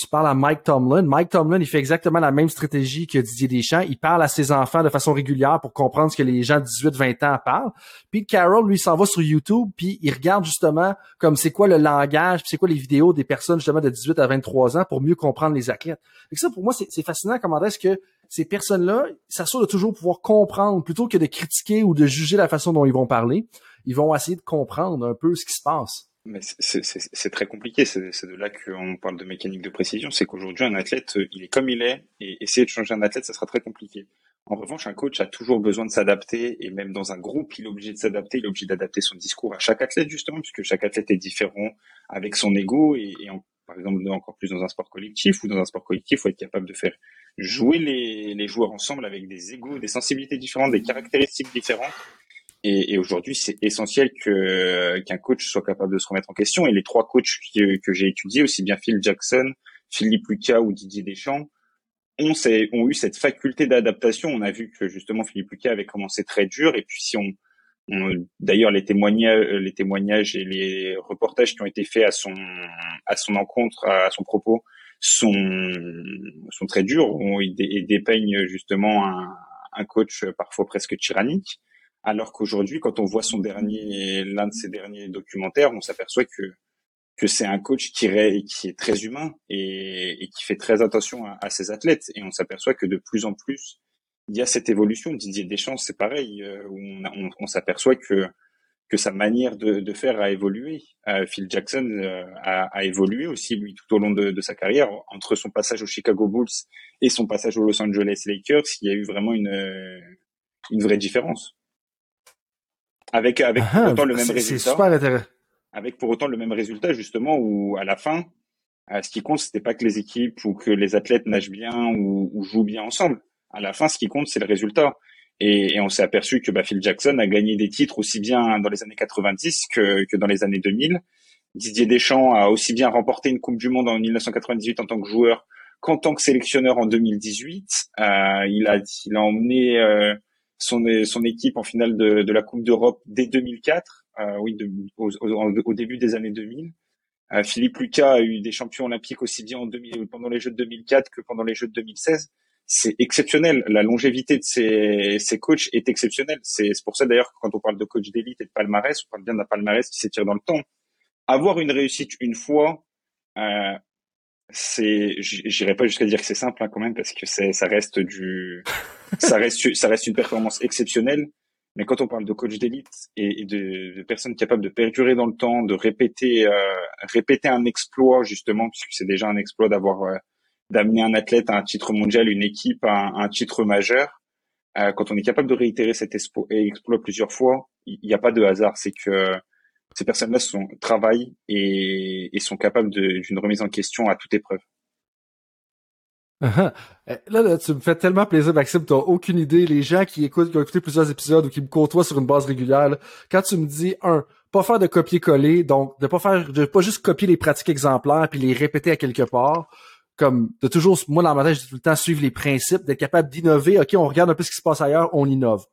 Tu parles à Mike Tomlin. Mike Tomlin, il fait exactement la même stratégie que Didier Deschamps. Il parle à ses enfants de façon régulière pour comprendre ce que les gens de 18-20 ans parlent. Puis Carroll, lui, s'en va sur YouTube, puis il regarde justement comme c'est quoi le langage, puis c'est quoi les vidéos des personnes justement de 18 à 23 ans pour mieux comprendre les athlètes. Et ça, pour moi, c'est fascinant comment est-ce que ces personnes-là s'assurent de toujours pouvoir comprendre plutôt que de critiquer ou de juger la façon dont ils vont parler. Ils vont essayer de comprendre un peu ce qui se passe. Mais c'est très compliqué, c'est de là qu'on parle de mécanique de précision. C'est qu'aujourd'hui, un athlète, il est comme il est, et essayer de changer un athlète, ça sera très compliqué. En revanche, un coach a toujours besoin de s'adapter, et même dans un groupe, il est obligé de s'adapter, il est obligé d'adapter son discours à chaque athlète, justement, puisque chaque athlète est différent avec son ego, et par exemple, encore plus dans un sport collectif, il faut être capable de faire jouer les joueurs ensemble avec des égos, des sensibilités différentes, des caractéristiques différentes. Et aujourd'hui, c'est essentiel qu'un coach soit capable de se remettre en question. Et les trois coachs que j'ai étudiés, aussi bien Phil Jackson, Philippe Lucas ou Didier Deschamps, ont eu cette faculté d'adaptation. On a vu que justement Philippe Lucas avait commencé très dur. Et puis si d'ailleurs les témoignages et les reportages qui ont été faits à son encontre, à son propos, sont très durs et dépeignent justement un coach parfois presque tyrannique. Alors qu'aujourd'hui, quand on voit l'un de ses derniers documentaires, on s'aperçoit que c'est un coach qui est très humain et qui fait très attention à ses athlètes. Et on s'aperçoit que de plus en plus, il y a cette évolution. Didier Deschamps, c'est pareil, où on s'aperçoit que sa manière de faire a évolué. Phil Jackson a évolué aussi, lui, tout au long de sa carrière. Entre son passage aux Chicago Bulls et son passage aux Los Angeles Lakers, il y a eu vraiment une vraie différence. Avec pour autant le même résultat, justement, où à la fin, ce qui compte, c'était pas que les équipes ou que les athlètes nagent bien ou jouent bien ensemble. À la fin, ce qui compte, c'est le résultat. Et on s'est aperçu que Phil Jackson a gagné des titres aussi bien dans les années 90 que dans les années 2000. Didier Deschamps a aussi bien remporté une Coupe du Monde en 1998 en tant que joueur qu'en tant que sélectionneur en 2018. Il a emmené son équipe en finale de la Coupe d'Europe dès 2004, au début des années 2000. Philippe Lucas a eu des champions olympiques aussi bien pendant les Jeux de 2004 que pendant les Jeux de 2016. C'est exceptionnel. La longévité de ces coachs est exceptionnelle. C'est pour ça d'ailleurs que quand on parle de coach d'élite et de palmarès, on parle bien d'un palmarès qui s'étire dans le temps. Avoir une réussite une fois, j'irai pas jusqu'à dire que c'est simple, hein, quand même, parce que ça reste une performance exceptionnelle. Mais quand on parle de coach d'élite et de personnes capables de perdurer dans le temps, de répéter un exploit, justement, puisque c'est déjà un exploit d'amener un athlète à un titre mondial, une équipe à un titre majeur, quand on est capable de réitérer cet exploit plusieurs fois, il n'y a pas de hasard. C'est que ces personnes-là travaillent et sont capables d'une remise en question à toute épreuve. Là, tu me fais tellement plaisir, Maxime, t'as aucune idée. Les gens qui ont écouté plusieurs épisodes ou qui me côtoient sur une base régulière, là, quand tu me dis, pas faire de copier-coller, donc de pas juste copier les pratiques exemplaires puis les répéter à quelque part, comme de toujours, moi dans ma tête, je dis tout le temps suivre les principes, d'être capable d'innover. OK, on regarde un peu ce qui se passe ailleurs, on innove.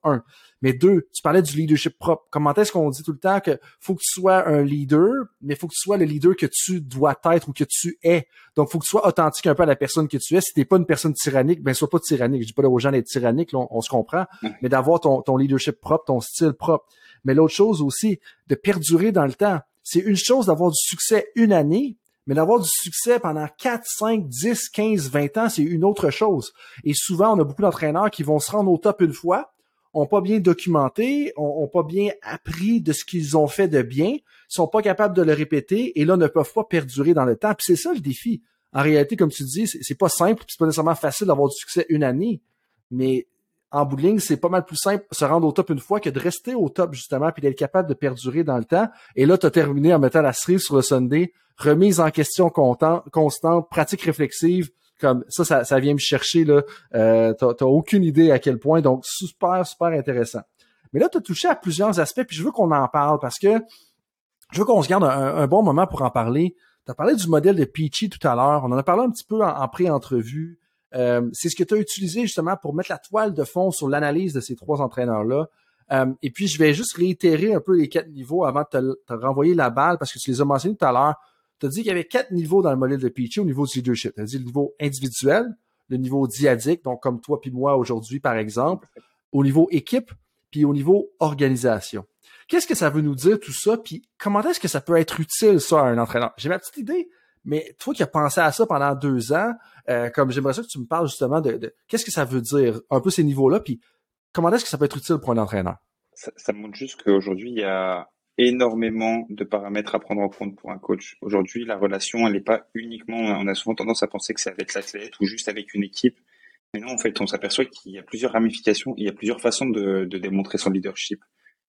Mais deux, tu parlais du leadership propre. Comment est-ce qu'on dit tout le temps que faut que tu sois un leader, mais faut que tu sois le leader que tu dois être ou que tu es. Donc, faut que tu sois authentique un peu à la personne que tu es. Si t'es pas une personne tyrannique, sois pas tyrannique. Je dis pas aux gens d'être tyrannique, là, on se comprend, mais d'avoir ton leadership propre, ton style propre. Mais l'autre chose aussi, de perdurer dans le temps. C'est une chose d'avoir du succès une année, mais d'avoir du succès pendant 4, 5, 10, 15, 20 ans, c'est une autre chose. Et souvent, on a beaucoup d'entraîneurs qui vont se rendre au top une fois, ont pas bien documenté, ont pas bien appris de ce qu'ils ont fait de bien, sont pas capables de le répéter et là ne peuvent pas perdurer dans le temps. Puis c'est ça le défi. En réalité, comme tu dis, c'est pas simple, puis c'est pas nécessairement facile d'avoir du succès une année, mais en bout de ligne, c'est pas mal plus simple se rendre au top une fois que de rester au top, justement, puis d'être capable de perdurer dans le temps. Et là, tu as terminé en mettant la cerise sur le sundae, remise en question constante, pratique réflexive, comme ça vient me chercher, là. T'as aucune idée à quel point, donc super, super intéressant. Mais là, tu as touché à plusieurs aspects, puis je veux qu'on en parle, parce que je veux qu'on se garde un bon moment pour en parler. Tu as parlé du modèle de Peachy tout à l'heure, on en a parlé un petit peu en pré-entrevue. C'est ce que tu as utilisé justement pour mettre la toile de fond sur l'analyse de ces trois entraîneurs-là. Et puis, je vais juste réitérer un peu les quatre niveaux avant de te renvoyer la balle parce que tu les as mentionnés tout à l'heure. Tu as dit qu'il y avait quatre niveaux dans le modèle de Peachy au niveau du leadership. Tu as dit le niveau individuel, le niveau dyadique, donc comme toi puis moi aujourd'hui, par exemple, au niveau équipe, puis au niveau organisation. Qu'est-ce que ça veut nous dire tout ça? Puis comment est-ce que ça peut être utile, ça, à un entraîneur? J'ai ma petite idée. Mais toi qui as pensé à ça pendant 2 ans, comme j'aimerais ça que tu me parles justement de qu'est-ce que ça veut dire, un peu ces niveaux-là, puis comment est-ce que ça peut être utile pour un entraîneur? Ça montre juste qu'aujourd'hui, il y a énormément de paramètres à prendre en compte pour un coach. Aujourd'hui, la relation, elle n'est pas uniquement, on a souvent tendance à penser que c'est avec l'athlète ou juste avec une équipe. Mais non, en fait, on s'aperçoit qu'il y a plusieurs ramifications, il y a plusieurs façons de démontrer son leadership.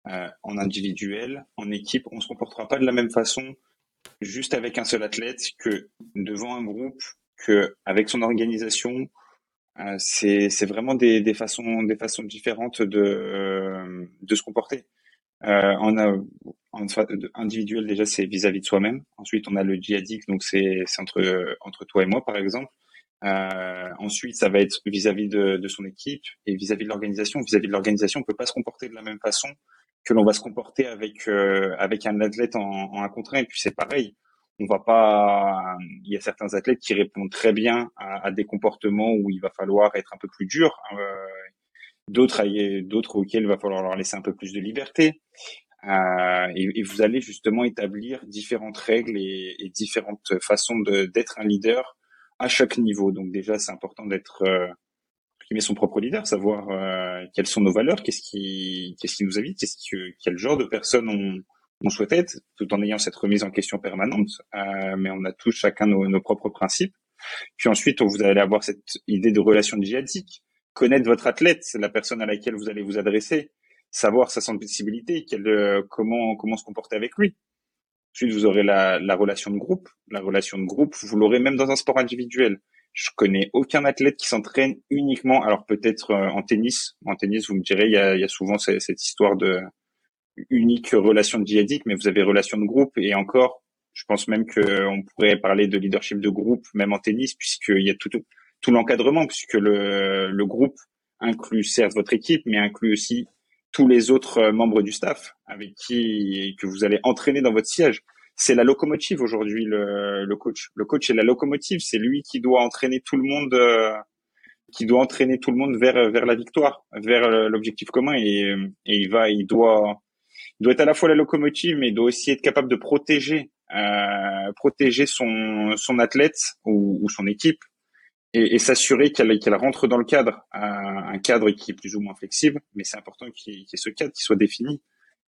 En individuel, en équipe, on ne se comportera pas de la même façon juste avec un seul athlète que devant un groupe, que avec son organisation, c'est vraiment des façons différentes de se comporter. Individuel, déjà, c'est vis-à-vis de soi-même. Ensuite, on a le djihadiste, donc c'est entre toi et moi, par exemple. Ensuite, ça va être vis-à-vis de son équipe et vis-à-vis de l'organisation. Vis-à-vis de l'organisation, on peut pas se comporter de la même façon que l'on va se comporter avec un athlète en 1 contre 1. Et puis, c'est pareil. On va pas, il y a certains athlètes qui répondent très bien à des comportements où il va falloir être un peu plus dur. D'autres auxquels il va falloir leur laisser un peu plus de liberté. Et vous allez justement établir différentes règles et différentes façons d'être un leader à chaque niveau. Donc déjà, c'est important d'être son propre leader, savoir quelles sont nos valeurs, qu'est-ce qui nous habite, quel genre de personne on souhaite être, tout en ayant cette remise en question permanente. Mais on a tous chacun nos propres principes. Puis ensuite, vous allez avoir cette idée de relation djihadistique, connaître votre athlète, la personne à laquelle vous allez vous adresser, savoir sa sensibilité, comment se comporter avec lui. Ensuite, vous aurez la relation de groupe. La relation de groupe, vous l'aurez même dans un sport individuel. Je connais aucun athlète qui s'entraîne uniquement. Alors peut-être en tennis. En tennis, vous me direz, il y a souvent cette histoire de unique relation djihadique, mais vous avez relation de groupe. Et encore, je pense même qu'on pourrait parler de leadership de groupe, même en tennis, puisqu'il y a tout l'encadrement, puisque le groupe inclut certes votre équipe, mais inclut aussi tous les autres membres du staff avec que vous allez entraîner dans votre siège. C'est la locomotive aujourd'hui, le coach. Le coach est la locomotive, c'est lui qui doit entraîner tout le monde, vers la victoire, vers l'objectif commun. Et il doit être à la fois la locomotive, mais il doit aussi être capable de protéger son athlète ou son équipe et s'assurer qu'elle rentre dans le cadre, un cadre qui est plus ou moins flexible, mais c'est important qu'il y ait ce cadre qui soit défini.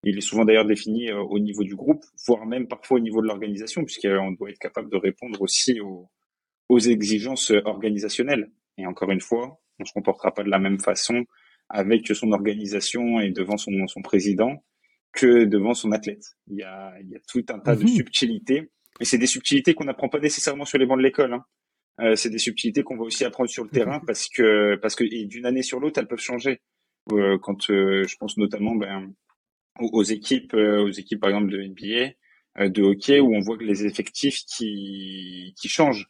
Il est souvent d'ailleurs défini au niveau du groupe, voire même parfois au niveau de l'organisation, puisqu'on doit être capable de répondre aussi aux exigences organisationnelles. Et encore une fois, on ne se comportera pas de la même façon avec son organisation et devant son président que devant son athlète. Il y a tout un tas de subtilités, et c'est des subtilités qu'on n'apprend pas nécessairement sur les bancs de l'école, hein. C'est des subtilités qu'on va aussi apprendre sur le terrain parce que d'une année sur l'autre, elles peuvent changer. Quand je pense notamment aux équipes par exemple de NBA, de hockey, où on voit que les effectifs qui changent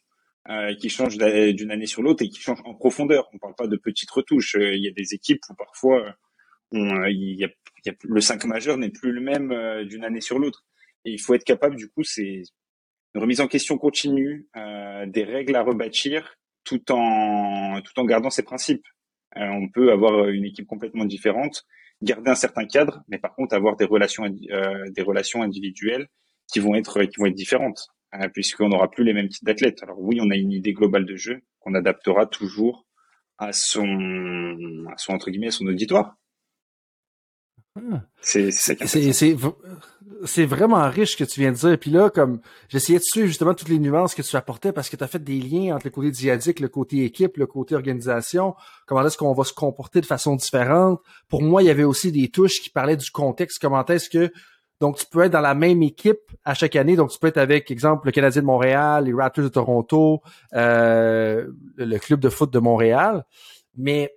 d'une année sur l'autre et qui changent en profondeur. On parle pas de petites retouches. Il y a des équipes où parfois le 5 majeur n'est plus le même d'une année sur l'autre. Et il faut être capable, du coup, c'est une remise en question continue, des règles à rebâtir tout en gardant ses principes. On peut avoir une équipe complètement différente, garder un certain cadre, mais par contre avoir des relations individuelles qui vont être différentes, hein, puisqu'on n'aura plus les mêmes types d'athlètes. Alors oui, on a une idée globale de jeu qu'on adaptera toujours à son entre guillemets à son auditoire. C'est vraiment riche ce que tu viens de dire. Puis là, comme j'essayais de suivre justement toutes les nuances que tu apportais parce que tu as fait des liens entre le côté djihadique, le côté équipe, le côté organisation, comment est-ce qu'on va se comporter de façon différente. Pour moi, il y avait aussi des touches qui parlaient du contexte, comment est-ce que donc tu peux être dans la même équipe à chaque année, donc tu peux être avec, exemple, le Canadien de Montréal, les Raptors de Toronto, le club de foot de Montréal, mais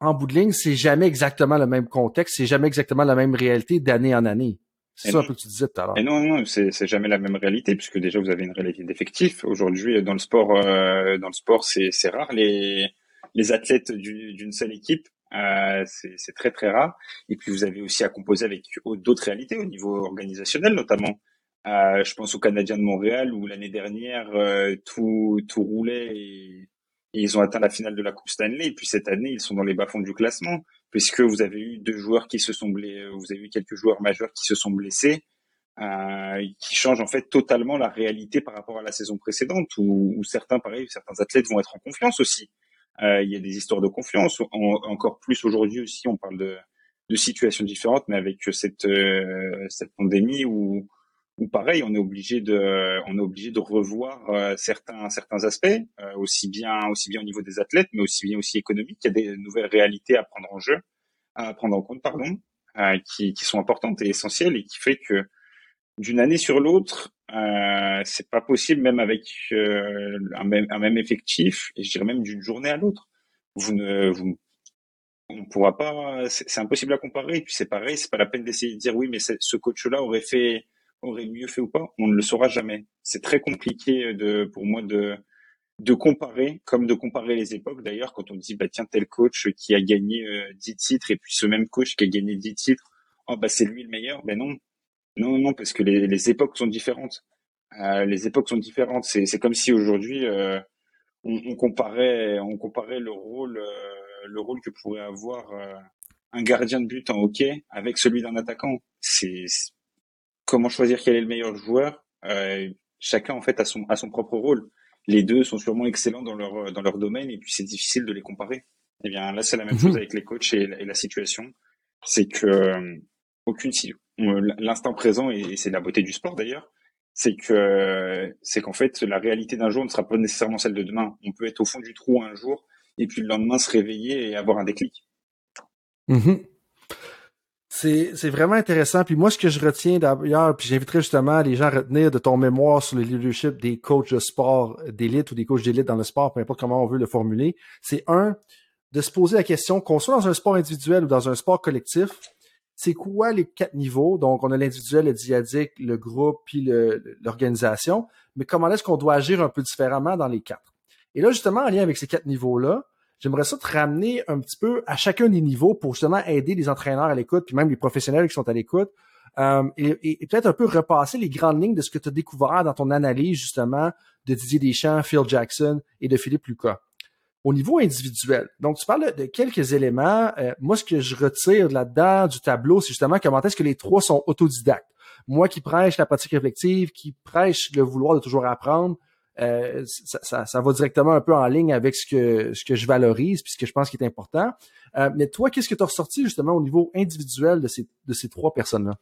en bout de ligne, c'est jamais exactement le même contexte, c'est jamais exactement la même réalité d'année en année. C'est ça un peu que tu disais tout à l'heure. Et non, c'est jamais la même réalité, puisque déjà vous avez une réalité d'effectifs. Aujourd'hui, dans le sport, c'est rare les athlètes d'une seule équipe. C'est très très rare. Et puis vous avez aussi à composer avec d'autres réalités au niveau organisationnel, notamment. Je pense aux Canadiens de Montréal où l'année dernière tout roulait. Et ils ont atteint la finale de la Coupe Stanley. Et puis cette année, ils sont dans les bas-fonds du classement, puisque vous avez eu quelques joueurs majeurs qui se sont blessés, qui changent en fait totalement la réalité par rapport à la saison précédente, où certains athlètes vont être en confiance aussi. Il y a des histoires de confiance. Encore plus aujourd'hui aussi, on parle de situations différentes, mais avec cette pandémie où pareil, on est obligé de revoir certains aspects, aussi bien au niveau des athlètes, mais aussi bien aussi économique. Il y a des nouvelles réalités à prendre en compte, qui sont importantes et essentielles, et qui fait que d'une année sur l'autre, c'est pas possible, même avec un même effectif, et je dirais même d'une journée à l'autre. Vous ne, vous, on pourra pas, c'est impossible à comparer. Et puis c'est pareil, c'est pas la peine d'essayer de dire oui, mais ce coach-là aurait mieux fait ou pas. On ne le saura jamais. C'est très compliqué pour moi de comparer, comme de comparer les époques. D'ailleurs, quand on dit, bah, tiens, tel coach qui a gagné 10 titres et puis ce même coach qui a gagné 10 titres, oh, bah, c'est lui le meilleur. Ben non. Non, parce que les époques sont différentes. Les époques sont différentes. C'est comme si aujourd'hui, on comparait le rôle que pourrait avoir un gardien de but en hockey avec celui d'un attaquant. C'est comment choisir quel est le meilleur joueur. Chacun en fait a son propre rôle. Les deux sont sûrement excellents dans leur domaine et puis c'est difficile de les comparer. Eh bien là c'est la même chose avec les coachs et la situation, c'est que l'instant présent, et c'est la beauté du sport d'ailleurs, c'est qu'en fait la réalité d'un jour ne sera pas nécessairement celle de demain. On peut être au fond du trou un jour et puis le lendemain se réveiller et avoir un déclic. Mmh. C'est vraiment intéressant. Puis moi, ce que je retiens d'ailleurs, puis j'inviterai justement les gens à retenir de ton mémoire sur le leadership des coachs de sport d'élite ou des coachs d'élite dans le sport, peu importe comment on veut le formuler, c'est de se poser la question, qu'on soit dans un sport individuel ou dans un sport collectif, c'est quoi les 4 niveaux? Donc, on a l'individuel, le dyadique, le groupe, puis l'organisation. Mais comment est-ce qu'on doit agir un peu différemment dans les 4? Et là, justement, en lien avec ces 4 niveaux-là, j'aimerais ça te ramener un petit peu à chacun des niveaux pour justement aider les entraîneurs à l'écoute, puis même les professionnels qui sont à l'écoute, et peut-être un peu repasser les grandes lignes de ce que tu as découvert dans ton analyse justement de Didier Deschamps, Phil Jackson et de Philippe Lucas. Au niveau individuel, donc tu parles de quelques éléments. Moi, ce que je retire là-dedans du tableau, c'est justement comment est-ce que les 3 sont autodidactes. Moi qui prêche la pratique réflexive, qui prêche le vouloir de toujours apprendre, ça va directement un peu en ligne avec ce que je valorise puis ce que je pense qui est important. Mais toi, qu'est-ce que tu as ressorti justement au niveau individuel de ces 3 personnes-là?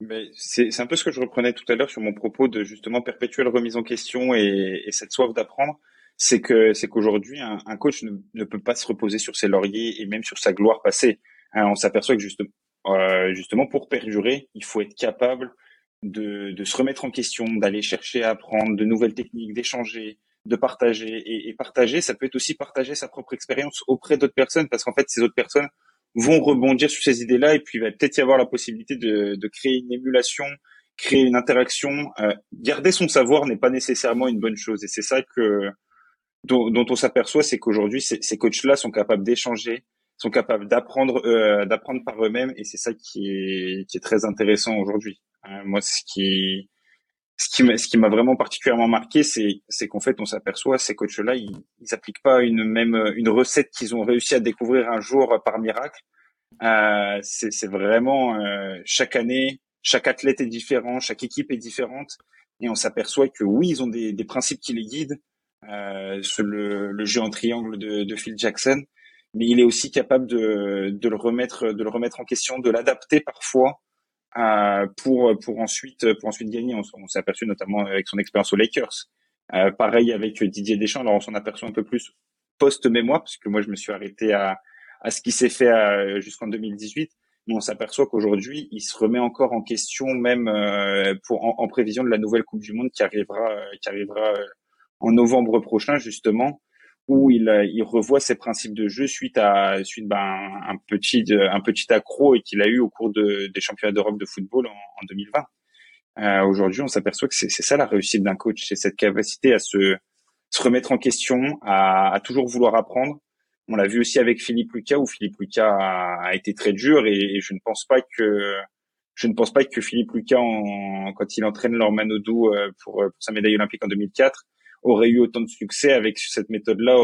Mais c'est un peu ce que je reprenais tout à l'heure sur mon propos de justement perpétuelle remise en question et cette soif d'apprendre. C'est qu'aujourd'hui, un coach ne peut pas se reposer sur ses lauriers et même sur sa gloire passée. On s'aperçoit que justement pour perdurer, il faut être capable de se remettre en question, d'aller chercher à apprendre de nouvelles techniques, d'échanger, de partager. Et partager, ça peut être aussi partager sa propre expérience auprès d'autres personnes, parce qu'en fait, ces autres personnes vont rebondir sur ces idées-là et puis il va peut-être y avoir la possibilité de créer une émulation, créer une interaction. Garder son savoir n'est pas nécessairement une bonne chose, et c'est ça dont on s'aperçoit, c'est qu'aujourd'hui, ces coachs-là sont capables d'échanger, sont capables d'apprendre par eux-mêmes, et c'est ça qui est très intéressant aujourd'hui. Moi, ce qui m'a vraiment particulièrement marqué, c'est qu'en fait, on s'aperçoit, ces coachs-là, ils appliquent pas une recette qu'ils ont réussi à découvrir un jour par miracle. C'est vraiment chaque année, chaque athlète est différent, chaque équipe est différente, et on s'aperçoit que oui, ils ont des principes qui les guident. Sur le jeu en triangle de Phil Jackson, mais il est aussi capable de le remettre en question, de l'adapter parfois pour ensuite gagner. On s'est aperçu notamment avec son expérience aux Lakers. Pareil avec Didier Deschamps. Alors on s'en aperçoit un peu plus post-mémoire, parce que moi je me suis arrêté à ce qui s'est fait jusqu'en 2018. Mais on s'aperçoit qu'aujourd'hui il se remet encore en question, même en prévision de la nouvelle Coupe du Monde qui arrivera en novembre prochain, justement, où il revoit ses principes de jeu suite à un petit accro qu'il a eu au cours des championnats d'Europe de football en 2020. Aujourd'hui, on s'aperçoit que c'est ça la réussite d'un coach, c'est cette capacité à se remettre en question, à toujours vouloir apprendre. On l'a vu aussi avec Philippe Lucas, où Philippe Lucas a été très dur, et je ne pense pas que Philippe Lucas, quand il entraîne Laure Manaudou pour sa médaille olympique en 2004, aurait eu autant de succès avec cette méthode-là,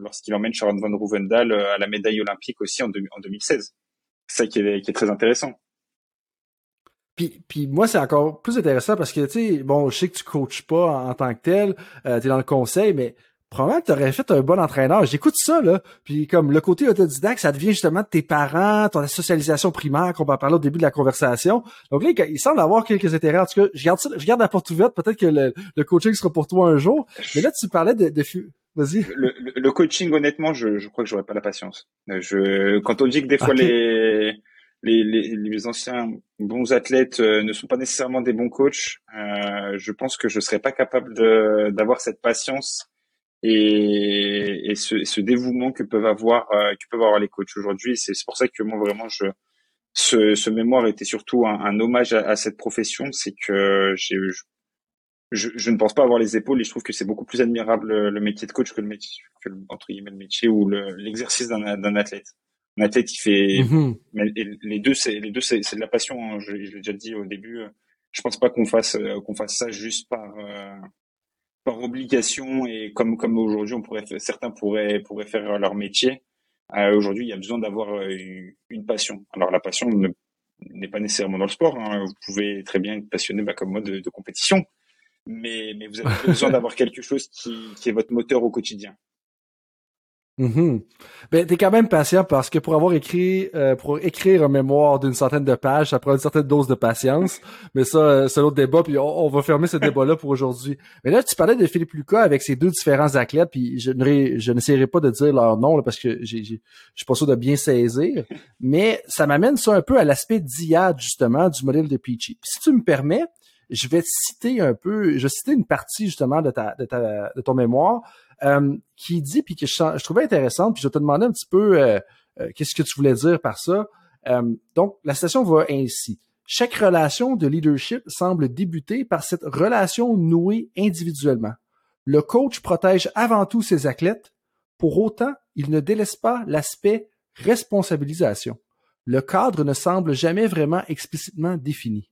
lorsqu'il emmène Sharon van Roovendal à la médaille olympique aussi en 2016. C'est ça qui est très intéressant. Puis moi, c'est encore plus intéressant parce que, tu sais, bon, je sais que tu coaches pas en tant que tel, t'es dans le conseil, mais probablement que t'aurais fait un bon entraîneur. J'écoute ça, là. Puis comme le côté autodidacte, ça devient justement de tes parents, ton socialisation primaire qu'on va parler au début de la conversation. Donc là, il semble avoir quelques intérêts. En tout cas, je garde la porte ouverte. Peut-être que le coaching sera pour toi un jour. Mais là, tu parlais de vas-y. Le coaching, honnêtement, je crois que j'aurais pas la patience. Quand on dit que des fois, okay, les anciens bons athlètes ne sont pas nécessairement des bons coachs, je pense que je serais pas capable d'avoir cette patience et ce dévouement que peuvent avoir les coachs aujourd'hui. C'est pour ça que moi vraiment ce mémoire était surtout un hommage à cette profession. C'est que je ne pense pas avoir les épaules, et je trouve que c'est beaucoup plus admirable le métier de coach que le métier ou l'exercice d'un athlète. Un athlète qui fait les deux c'est de la passion, hein. Je l'ai déjà dit au début, je pense pas qu'on fasse ça juste par obligation, et comme aujourd'hui certains pourraient faire leur métier. Aujourd'hui, il y a besoin d'avoir une passion. Alors la passion n'est pas nécessairement dans le sport, hein. Vous pouvez très bien être passionné comme moi de compétition, mais vous avez besoin d'avoir quelque chose qui est votre moteur au quotidien. Ben, t'es quand même patient, parce que pour écrire un mémoire d'une centaine de pages, ça prend une certaine dose de patience. Mais ça, c'est l'autre débat, puis on va fermer ce débat-là pour aujourd'hui. Mais là, tu parlais de Philippe Lucas avec ses deux différents athlètes, puis je n'essaierai pas de dire leur nom, là, parce que je suis pas sûr de bien saisir. Mais ça m'amène ça un peu à l'aspect d'IAD, justement, du modèle de Peachy. Puis, si tu me permets, je vais citer une partie, justement, de ton mémoire, qui dit, puis que je trouvais intéressante, puis je vais te demander un petit peu qu'est-ce que tu voulais dire par ça. Donc, la citation va ainsi. « Chaque relation de leadership semble débuter par cette relation nouée individuellement. Le coach protège avant tout ses athlètes. Pour autant, il ne délaisse pas l'aspect responsabilisation. Le cadre ne semble jamais vraiment explicitement défini. »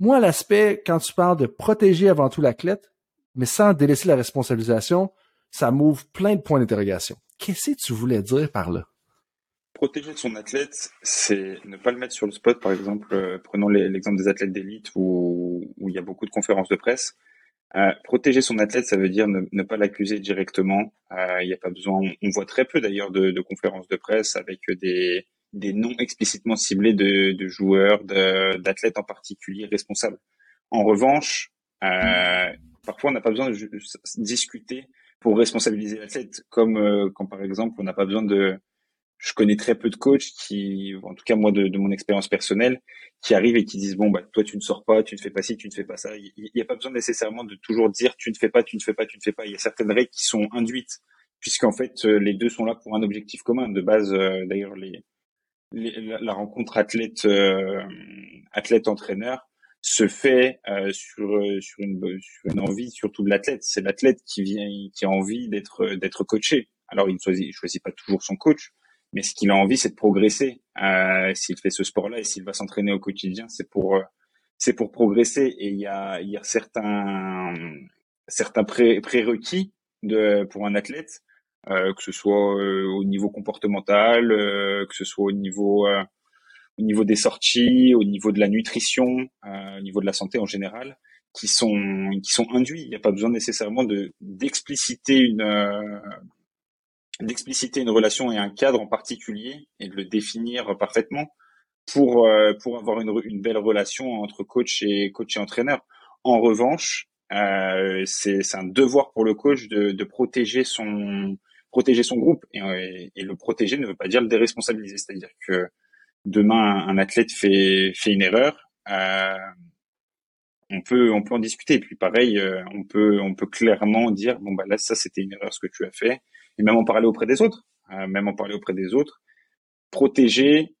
Moi, l'aspect, quand tu parles de protéger avant tout l'athlète, mais sans délaisser la responsabilisation, ça m'ouvre plein de points d'interrogation. Qu'est-ce que tu voulais dire par là? Protéger son athlète, c'est ne pas le mettre sur le spot. Par exemple, prenons l'exemple des athlètes d'élite où il y a beaucoup de conférences de presse. Protéger son athlète, ça veut dire ne pas l'accuser directement. Il n'y a pas besoin. On voit très peu d'ailleurs de conférences de presse avec des noms explicitement ciblés de joueurs, d'athlètes en particulier responsables. En revanche, parfois on n'a pas besoin de discuter pour responsabiliser l'athlète, comme par exemple on n'a pas besoin de... Je connais très peu de coachs qui, en tout cas moi de mon expérience personnelle, qui arrivent et qui disent toi tu ne sors pas, tu ne fais pas ci, tu ne fais pas ça. Il n'y a pas besoin nécessairement de toujours dire tu ne fais pas. Il y a certaines règles qui sont induites, puisqu'en fait les deux sont là pour un objectif commun. De base, d'ailleurs la rencontre athlète-entraîneur se fait sur une envie surtout de l'athlète. C'est l'athlète qui a envie d'être coaché. Alors il choisit pas toujours son coach, mais ce qu'il a envie, c'est de progresser. S'il fait ce sport-là et s'il va s'entraîner au quotidien, c'est pour progresser. Et il y a certains prérequis pour un athlète. Que ce soit au niveau comportemental, que ce soit au niveau des sorties, au niveau de la nutrition, au niveau de la santé en général, qui sont induits. Il n'y a pas besoin nécessairement d'expliciter une relation et un cadre en particulier et de le définir parfaitement pour avoir une belle relation entre coach et entraîneur. En revanche, c'est un devoir pour le coach de protéger son groupe, et le protéger ne veut pas dire le déresponsabiliser. C'est-à-dire que demain un athlète fait une erreur, on peut en discuter. Et puis pareil, on peut clairement dire là ça c'était une erreur ce que tu as fait, et même en parler auprès des autres. Protéger,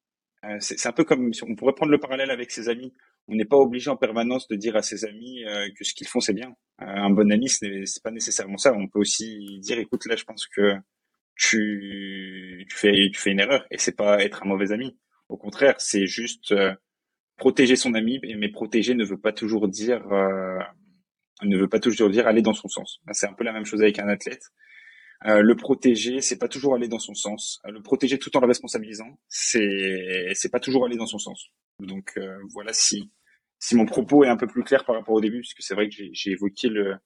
c'est un peu comme on pourrait prendre le parallèle avec ses amis. On n'est pas obligé en permanence de dire à ses amis que ce qu'ils font c'est bien. Un bon ami, c'est pas nécessairement ça. On peut aussi dire écoute là je pense que tu fais une erreur, et c'est pas être un mauvais ami. Au contraire, c'est juste protéger son ami, mais protéger ne veut pas toujours dire aller dans son sens. C'est un peu la même chose avec un athlète. Le protéger, c'est pas toujours aller dans son sens. Le protéger tout en le responsabilisant, c'est pas toujours aller dans son sens. Donc voilà si mon propos est un peu plus clair par rapport au début, parce que c'est vrai que j'ai évoqué le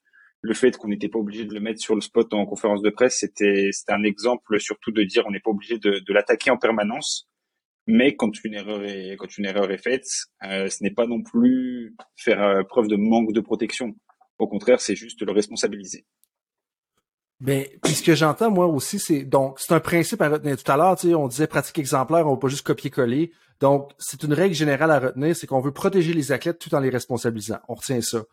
fait qu'on n'était pas obligé de le mettre sur le spot en conférence de presse. C'était un exemple surtout de dire on n'est pas obligé de l'attaquer en permanence, mais quand une erreur est faite, ce n'est pas non plus faire preuve de manque de protection. Au contraire, c'est juste le responsabiliser. Ben, puis ce que j'entends moi aussi, c'est un principe à retenir. Tout à l'heure, tu sais, on disait pratique exemplaire, on va pas juste copier-coller. Donc, c'est une règle générale à retenir, c'est qu'on veut protéger les athlètes tout en les responsabilisant. On retient ça.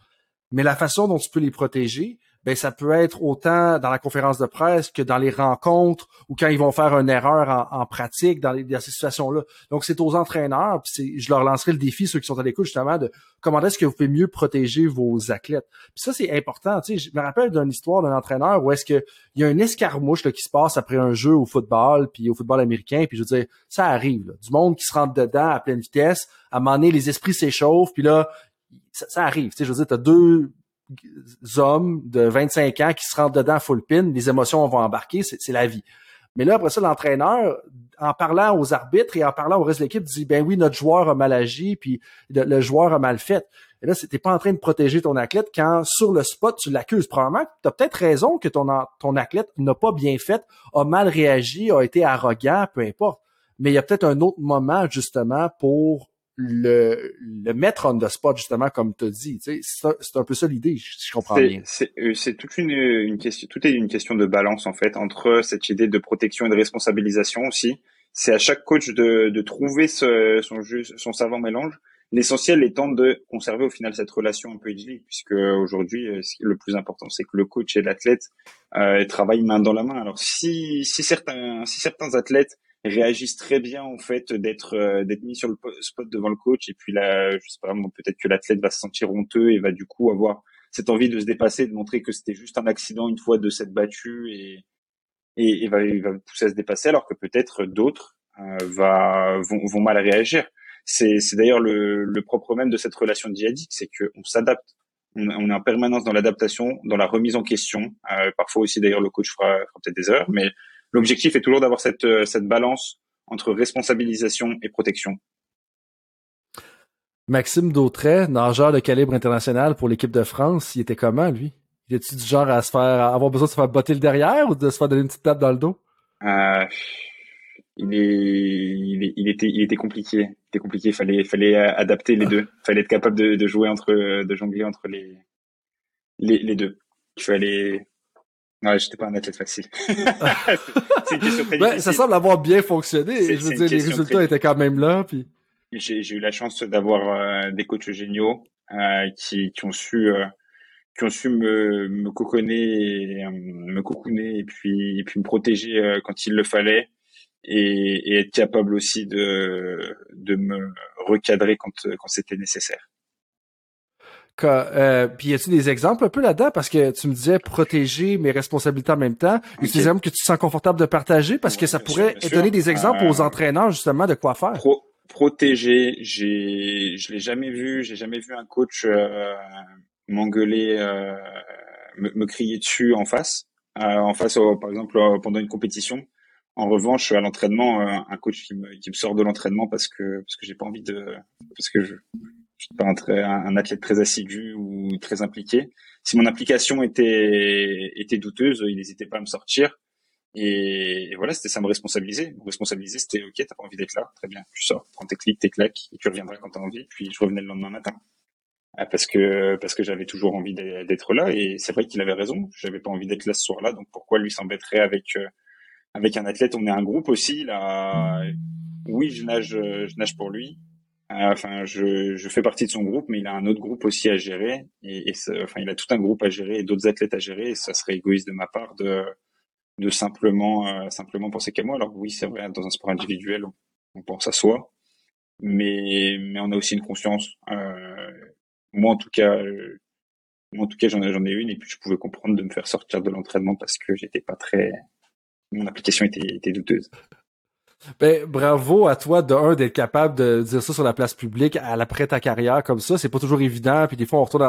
Mais la façon dont tu peux les protéger, ben ça peut être autant dans la conférence de presse que dans les rencontres ou quand ils vont faire une erreur en pratique dans ces situations-là. Donc c'est aux entraîneurs, puis je leur lancerai le défi, ceux qui sont à l'écoute justement, de comment est-ce que vous pouvez mieux protéger vos athlètes. Puis ça c'est important. Tu sais, je me rappelle d'une histoire d'un entraîneur où est-ce que il y a un escarmouche là, qui se passe après un jeu au football, puis au football américain, puis je veux dire ça arrive, là, du monde qui se rentre dedans à pleine vitesse, à un moment donné les esprits s'échauffent, puis là ça arrive. Tu sais, je veux dire t'as deux hommes de 25 ans qui se rentrent dedans full pin, les émotions vont embarquer, c'est la vie. Mais là, après ça, l'entraîneur, en parlant aux arbitres et en parlant au reste de l'équipe, dit « Ben oui, notre joueur a mal agi, puis le joueur a mal fait. » Et là, t'es pas en train de protéger ton athlète quand, sur le spot, tu l'accuses. Probablement, t'as peut-être raison que ton athlète n'a pas bien fait, a mal réagi, a été arrogant, peu importe. Mais il y a peut-être un autre moment, justement, pour le mettre on the spot, justement, comme tu as dit. Tu sais, c'est un peu ça l'idée, si je comprends bien. C'est toute une question, tout est une question de balance, en fait, entre cette idée de protection et de responsabilisation aussi. C'est à chaque coach de trouver son savant mélange. L'essentiel étant de conserver au final cette relation un peu idyllique, puisque aujourd'hui, le plus important, c'est que le coach et l'athlète travaillent main dans la main. Alors, si certains athlètes réagissent très bien en fait d'être mis sur le spot devant le coach, et puis là je sais pas, peut-être que l'athlète va se sentir honteux et va du coup avoir cette envie de se dépasser, de montrer que c'était juste un accident une fois de s'être battu, et va pousser à se dépasser, alors que peut-être d'autres vont mal réagir. C'est d'ailleurs le propre même de cette relation dyadique, c'est que on s'adapte, on est en permanence dans l'adaptation, dans la remise en question, parfois aussi d'ailleurs le coach fera peut-être des erreurs, mais l'objectif est toujours d'avoir cette balance entre responsabilisation et protection. Maxime Dautray, nageur de calibre international pour l'équipe de France, il était comment, lui? Il était-tu du genre à avoir besoin de se faire botter le derrière ou de se faire donner une petite tape dans le dos? Il était compliqué. Il était compliqué. Il fallait adapter les deux. Il fallait être capable de jouer de jongler entre les deux. Il fallait... Ouais, j'étais pas un athlète facile. C'est une question très difficile. Ça semble avoir bien fonctionné. Je veux dire, les résultats étaient quand même là. Puis... J'ai eu la chance d'avoir des coachs géniaux qui ont su me coconner, et puis me protéger quand il le fallait, et être capable aussi de me recadrer quand c'était nécessaire. Puis y a-tu des exemples un peu là-dedans, parce que tu me disais protéger mes responsabilités en même temps, okay. Des exemples que tu te sens confortable de partager, parce que ça pourrait donner des exemples aux entraîneurs justement de quoi faire. Protéger, j'ai jamais vu un coach m'engueuler, me crier dessus en face, par exemple pendant une compétition. En revanche, à l'entraînement, un coach qui me sort de l'entraînement parce que j'ai pas envie de, parce que je suis pas un athlète très assidu ou très impliqué. Si mon implication était douteuse, il n'hésitait pas à me sortir. Et voilà, c'était ça, me responsabiliser. Me responsabiliser, c'était OK, t'as pas envie d'être là, très bien, tu sors, prends tes clics, tes claques, et tu reviendras quand t'as envie. Puis je revenais le lendemain matin, parce que j'avais toujours envie d'être là. Et c'est vrai qu'il avait raison, j'avais pas envie d'être là ce soir-là. Donc pourquoi lui s'embêterait avec un athlète? On est un groupe aussi. Là, oui, je nage pour lui. Enfin, je fais partie de son groupe, mais il a un autre groupe aussi à gérer, il a tout un groupe à gérer et d'autres athlètes à gérer, et ça serait égoïste de ma part de simplement penser qu'à moi. Alors oui, c'est vrai, dans un sport individuel, on pense à soi, mais on a aussi une conscience. Moi en tout cas, j'en ai une, et puis je pouvais comprendre de me faire sortir de l'entraînement parce que j'étais pas très, mon application était douteuse. Ben, bravo à toi d'être capable de dire ça sur la place publique à l'après ta carrière comme ça. C'est pas toujours évident, puis des fois on retourne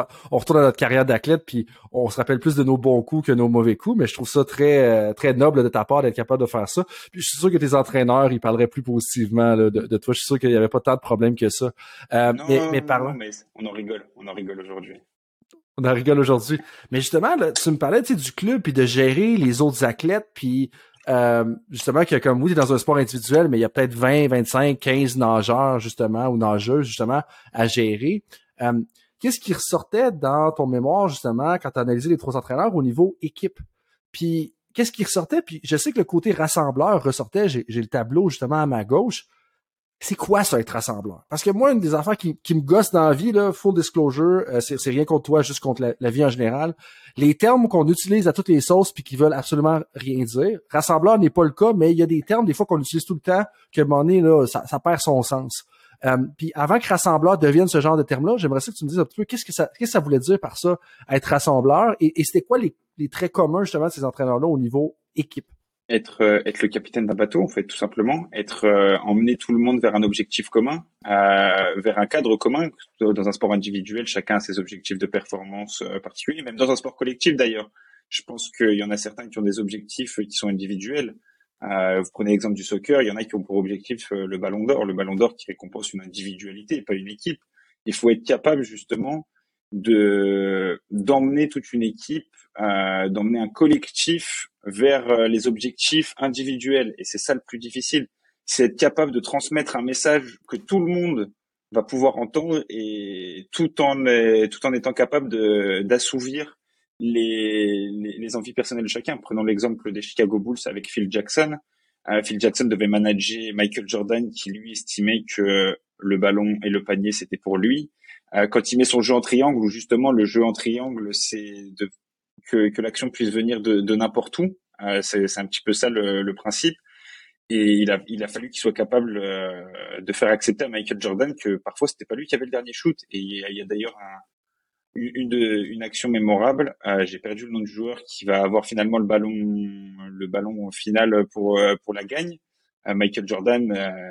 à notre carrière d'athlète, puis on se rappelle plus de nos bons coups que nos mauvais coups, mais je trouve ça très très noble de ta part d'être capable de faire ça. Puis je suis sûr que tes entraîneurs, ils parleraient plus positivement là, de toi. Je suis sûr qu'il y avait pas tant de problèmes que ça. Mais on en rigole aujourd'hui. On en rigole aujourd'hui. Mais justement, là, tu me parlais du club, puis de gérer les autres athlètes, puis justement que comme oui, t'es dans un sport individuel, mais il y a peut-être 20, 25, 15 nageurs justement, ou nageuses justement à gérer. Qu'est-ce qui ressortait dans ton mémoire justement quand t'as analysé les trois entraîneurs au niveau équipe? Puis qu'est-ce qui ressortait? Puis je sais que le côté rassembleur ressortait, j'ai le tableau justement à ma gauche. c'est quoi ça, être rassembleur? Parce que moi, une des affaires qui me gosse dans la vie, là, full disclosure, c'est rien contre toi, juste contre la vie en général, les termes qu'on utilise à toutes les sauces puis qui veulent absolument rien dire. Rassembleur n'est pas le cas, mais il y a des termes, des fois, qu'on utilise tout le temps, que à un moment donné, là, ça perd son sens. Puis avant que rassembleur devienne ce genre de terme-là, j'aimerais ça que tu me dises un petit peu qu'est-ce que ça voulait dire par ça, être rassembleur, et c'était quoi les traits communs justement de ces entraîneurs-là au niveau équipe? Être le capitaine d'un bateau, en fait, tout simplement. Emmener tout le monde vers un objectif commun, vers un cadre commun. Dans un sport individuel, chacun a ses objectifs de performance particuliers, même dans un sport collectif d'ailleurs. Je pense qu'il y en a certains qui ont des objectifs qui sont individuels. Vous prenez l'exemple du soccer, il y en a qui ont pour objectif le ballon d'or. Le ballon d'or qui récompense une individualité, pas une équipe. Il faut être capable justement d'emmener toute une équipe, d'emmener un collectif vers les objectifs individuels. Et c'est ça le plus difficile. C'est être capable de transmettre un message que tout le monde va pouvoir entendre et tout en étant capable d'assouvir les envies personnelles de chacun. Prenons l'exemple des Chicago Bulls avec Phil Jackson. Phil Jackson devait manager Michael Jordan qui, lui, estimait que le ballon et le panier, c'était pour lui. Quand il met son jeu en triangle, où justement le jeu en triangle, c'est que l'action puisse venir de n'importe où. C'est un petit peu ça le principe. Et il a fallu qu'il soit capable de faire accepter à Michael Jordan que parfois, c'était pas lui qui avait le dernier shoot. Et il y a d'ailleurs une action mémorable, j'ai perdu le nom du joueur qui va avoir finalement le ballon final pour la gagne. Michael Jordan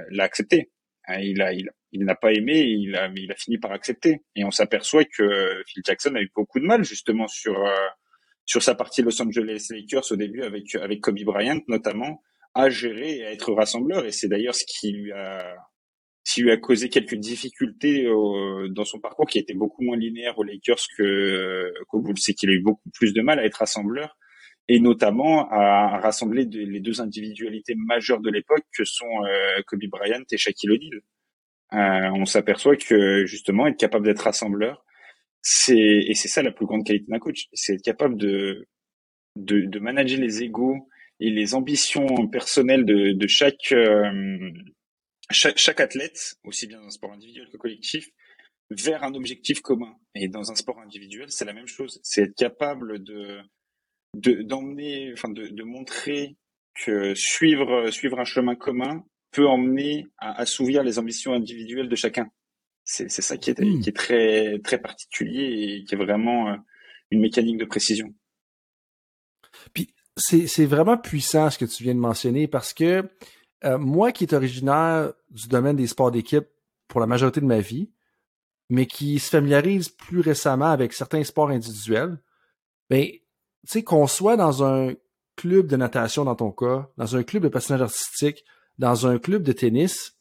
l'a accepté. Il n'a pas aimé, mais il a fini par accepter. Et on s'aperçoit que Phil Jackson a eu beaucoup de mal justement sur sa partie Los Angeles Lakers au début avec Kobe Bryant notamment, à gérer et à être rassembleur. Et c'est d'ailleurs ce qui lui a causé quelques difficultés dans son parcours, qui était beaucoup moins linéaire aux Lakers qu'au Bulls. C'est qu'il a eu beaucoup plus de mal à être rassembleur, et notamment à rassembler les deux individualités majeures de l'époque, que sont Kobe Bryant et Shaquille O'Neal. On s'aperçoit que justement être capable d'être rassembleur, c'est ça la plus grande qualité d'un coach, c'est être capable de manager les égos et les ambitions personnelles de chaque athlète, aussi bien dans un sport individuel que collectif, vers un objectif commun. Et dans un sport individuel, c'est la même chose. C'est être capable d'emmener, de montrer que suivre un chemin commun peut emmener à assouvir les ambitions individuelles de chacun. C'est ça qui est très, très particulier et qui est vraiment une mécanique de précision. Puis, c'est vraiment puissant ce que tu viens de mentionner, parce que moi qui est originaire du domaine des sports d'équipe pour la majorité de ma vie, mais qui se familiarise plus récemment avec certains sports individuels, ben, tu sais, qu'on soit dans un club de natation dans ton cas, dans un club de patinage artistique, dans un club de tennis,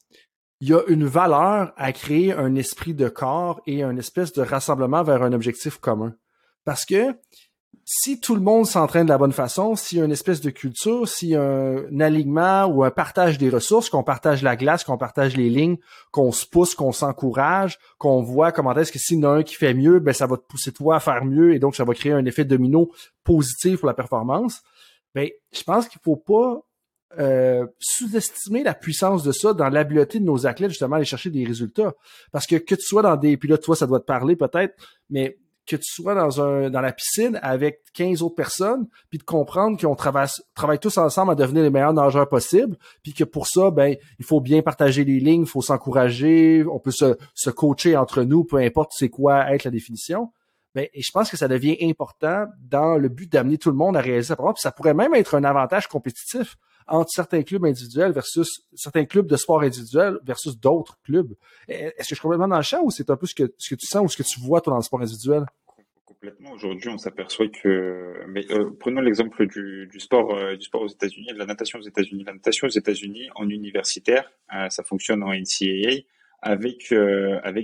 il y a une valeur à créer un esprit de corps et une espèce de rassemblement vers un objectif commun. Parce que si tout le monde s'entraîne de la bonne façon, s'il y a une espèce de culture, s'il y a un alignement ou un partage des ressources, qu'on partage la glace, qu'on partage les lignes, qu'on se pousse, qu'on s'encourage, qu'on voit comment est-ce que s'il y en a un qui fait mieux, ben ça va te pousser toi à faire mieux, et donc ça va créer un effet domino positif pour la performance. Ben, je pense qu'il faut pas sous-estimer la puissance de ça dans l'habileté de nos athlètes justement à aller chercher des résultats. Parce que tu sois dans des... Puis là, toi, ça doit te parler peut-être, mais... que tu sois dans la piscine avec 15 autres personnes, puis de comprendre qu'on travaille tous ensemble à devenir les meilleurs nageurs possibles, puis que pour ça, ben il faut bien partager les lignes, il faut s'encourager, on peut se coacher entre nous, peu importe c'est quoi être la définition. Ben, et je pense que ça devient important dans le but d'amener tout le monde à réaliser sa propre. Puis ça pourrait même être un avantage compétitif entre certains clubs individuels versus certains clubs de sport individuel versus d'autres clubs. Est-ce que je suis complètement dans le champ, ou c'est un peu ce que tu sens ou ce que tu vois toi dans le sport individuel? Complètement. Aujourd'hui, on s'aperçoit que... Mais prenons l'exemple du sport aux États-Unis, de la natation aux États-Unis. La natation aux États-Unis, en universitaire, ça fonctionne en NCAA avec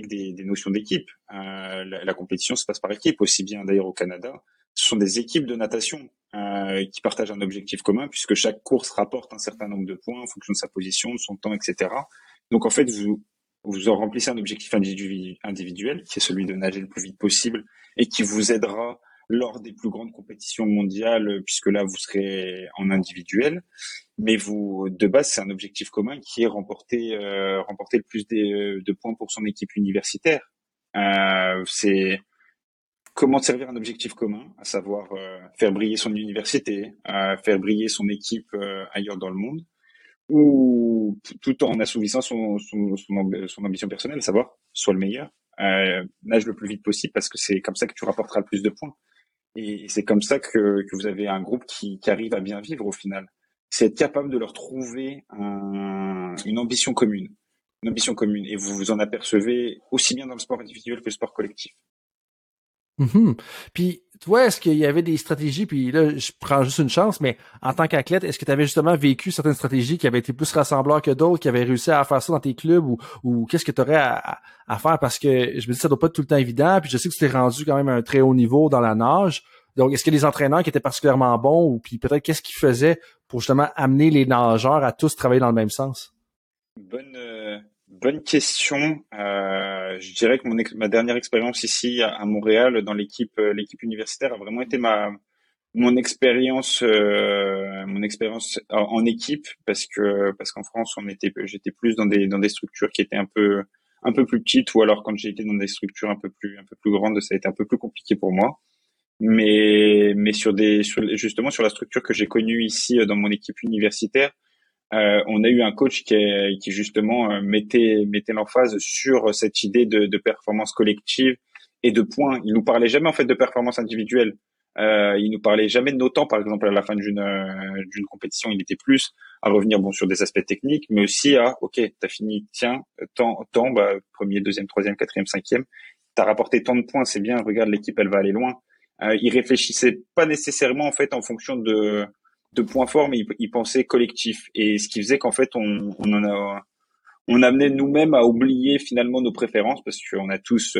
des notions d'équipe. La compétition se passe par équipe, aussi bien d'ailleurs au Canada. Ce sont des équipes de natation qui partagent un objectif commun, puisque chaque course rapporte un certain nombre de points en fonction de sa position, de son temps, etc. Donc en fait, vous en remplissez un objectif individuel, qui est celui de nager le plus vite possible et qui vous aidera lors des plus grandes compétitions mondiales, puisque là, vous serez en individuel. Mais vous, de base, c'est un objectif commun qui est remporter le plus de points pour son équipe universitaire. C'est comment servir un objectif commun, à savoir faire briller son université, faire briller son équipe ailleurs dans le monde, ou tout en assouvissant son ambition personnelle, à savoir sois le meilleur, nage le plus vite possible, parce que c'est comme ça que tu rapporteras le plus de points. Et c'est comme ça que vous avez un groupe qui arrive à bien vivre au final. C'est être capable de leur trouver une ambition commune. Une ambition commune. Et vous vous en apercevez aussi bien dans le sport individuel que le sport collectif. Mm-hmm. Puis, toi, est-ce qu'il y avait des stratégies, puis là, je prends juste une chance, mais en tant qu'athlète, est-ce que tu avais justement vécu certaines stratégies qui avaient été plus rassembleurs que d'autres, qui avaient réussi à faire ça dans tes clubs, ou qu'est-ce que tu aurais à faire? Parce que je me dis, ça doit pas être tout le temps évident, puis je sais que tu t'es rendu quand même à un très haut niveau dans la nage. Donc, est-ce que les entraîneurs qui étaient particulièrement bons, ou puis peut-être qu'est-ce qu'ils faisaient pour justement amener les nageurs à tous travailler dans le même sens? Bonne question. Je dirais que ma dernière expérience ici à Montréal dans l'équipe universitaire a vraiment été mon expérience en équipe, parce qu'en France j'étais plus dans des structures qui étaient un peu plus petites, ou alors quand j'ai été dans des structures un peu plus grandes, ça a été un peu plus compliqué pour moi. Mais justement sur la structure que j'ai connue ici dans mon équipe universitaire, on a eu un coach qui justement mettait l'emphase sur cette idée de performance collective et de points. Il nous parlait jamais en fait de performance individuelle. Il nous parlait jamais de nos temps, par exemple à la fin d'une compétition. Il était plus à revenir sur des aspects techniques, mais aussi à ok, t'as fini, tiens, temps, bah premier, deuxième, troisième, quatrième, cinquième, t'as rapporté tant de points, c'est bien. Regarde, l'équipe, elle va aller loin. Il réfléchissait pas nécessairement en fait en fonction de points forts, mais ils pensaient collectif. Et ce qui faisait qu'en fait, on amenait nous-mêmes à oublier finalement nos préférences, parce qu'on a tous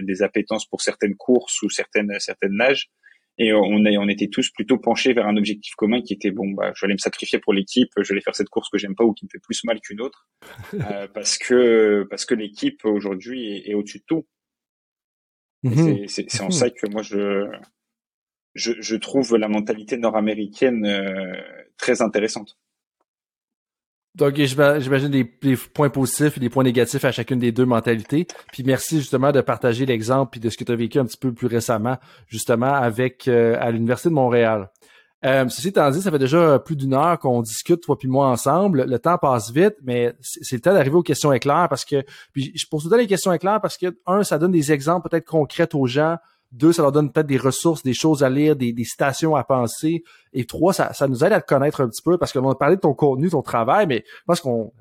des appétences pour certaines courses ou certaines nages. Et on était tous plutôt penchés vers un objectif commun qui était, bon, bah, je vais aller me sacrifier pour l'équipe, je vais aller faire cette course que j'aime pas ou qui me fait plus mal qu'une autre. Parce que l'équipe aujourd'hui est au-dessus de tout. Mm-hmm. C'est en ça que moi, je trouve la mentalité nord-américaine très intéressante. Donc, j'imagine des points positifs et des points négatifs à chacune des deux mentalités. Puis merci justement de partager l'exemple et de ce que tu as vécu un petit peu plus récemment, justement, à l'Université de Montréal. Ceci étant dit, ça fait déjà plus d'une heure qu'on discute, toi puis moi, ensemble. Le temps passe vite, mais c'est le temps d'arriver aux questions éclairs, parce que puis je pose tout le temps les questions éclairs parce que, un, ça donne des exemples peut-être concrets aux gens. Deux, ça leur donne peut-être des ressources, des choses à lire, des citations à penser. Et trois, ça nous aide à te connaître un petit peu, parce que on a parlé de ton contenu, ton travail, mais je pense qu'on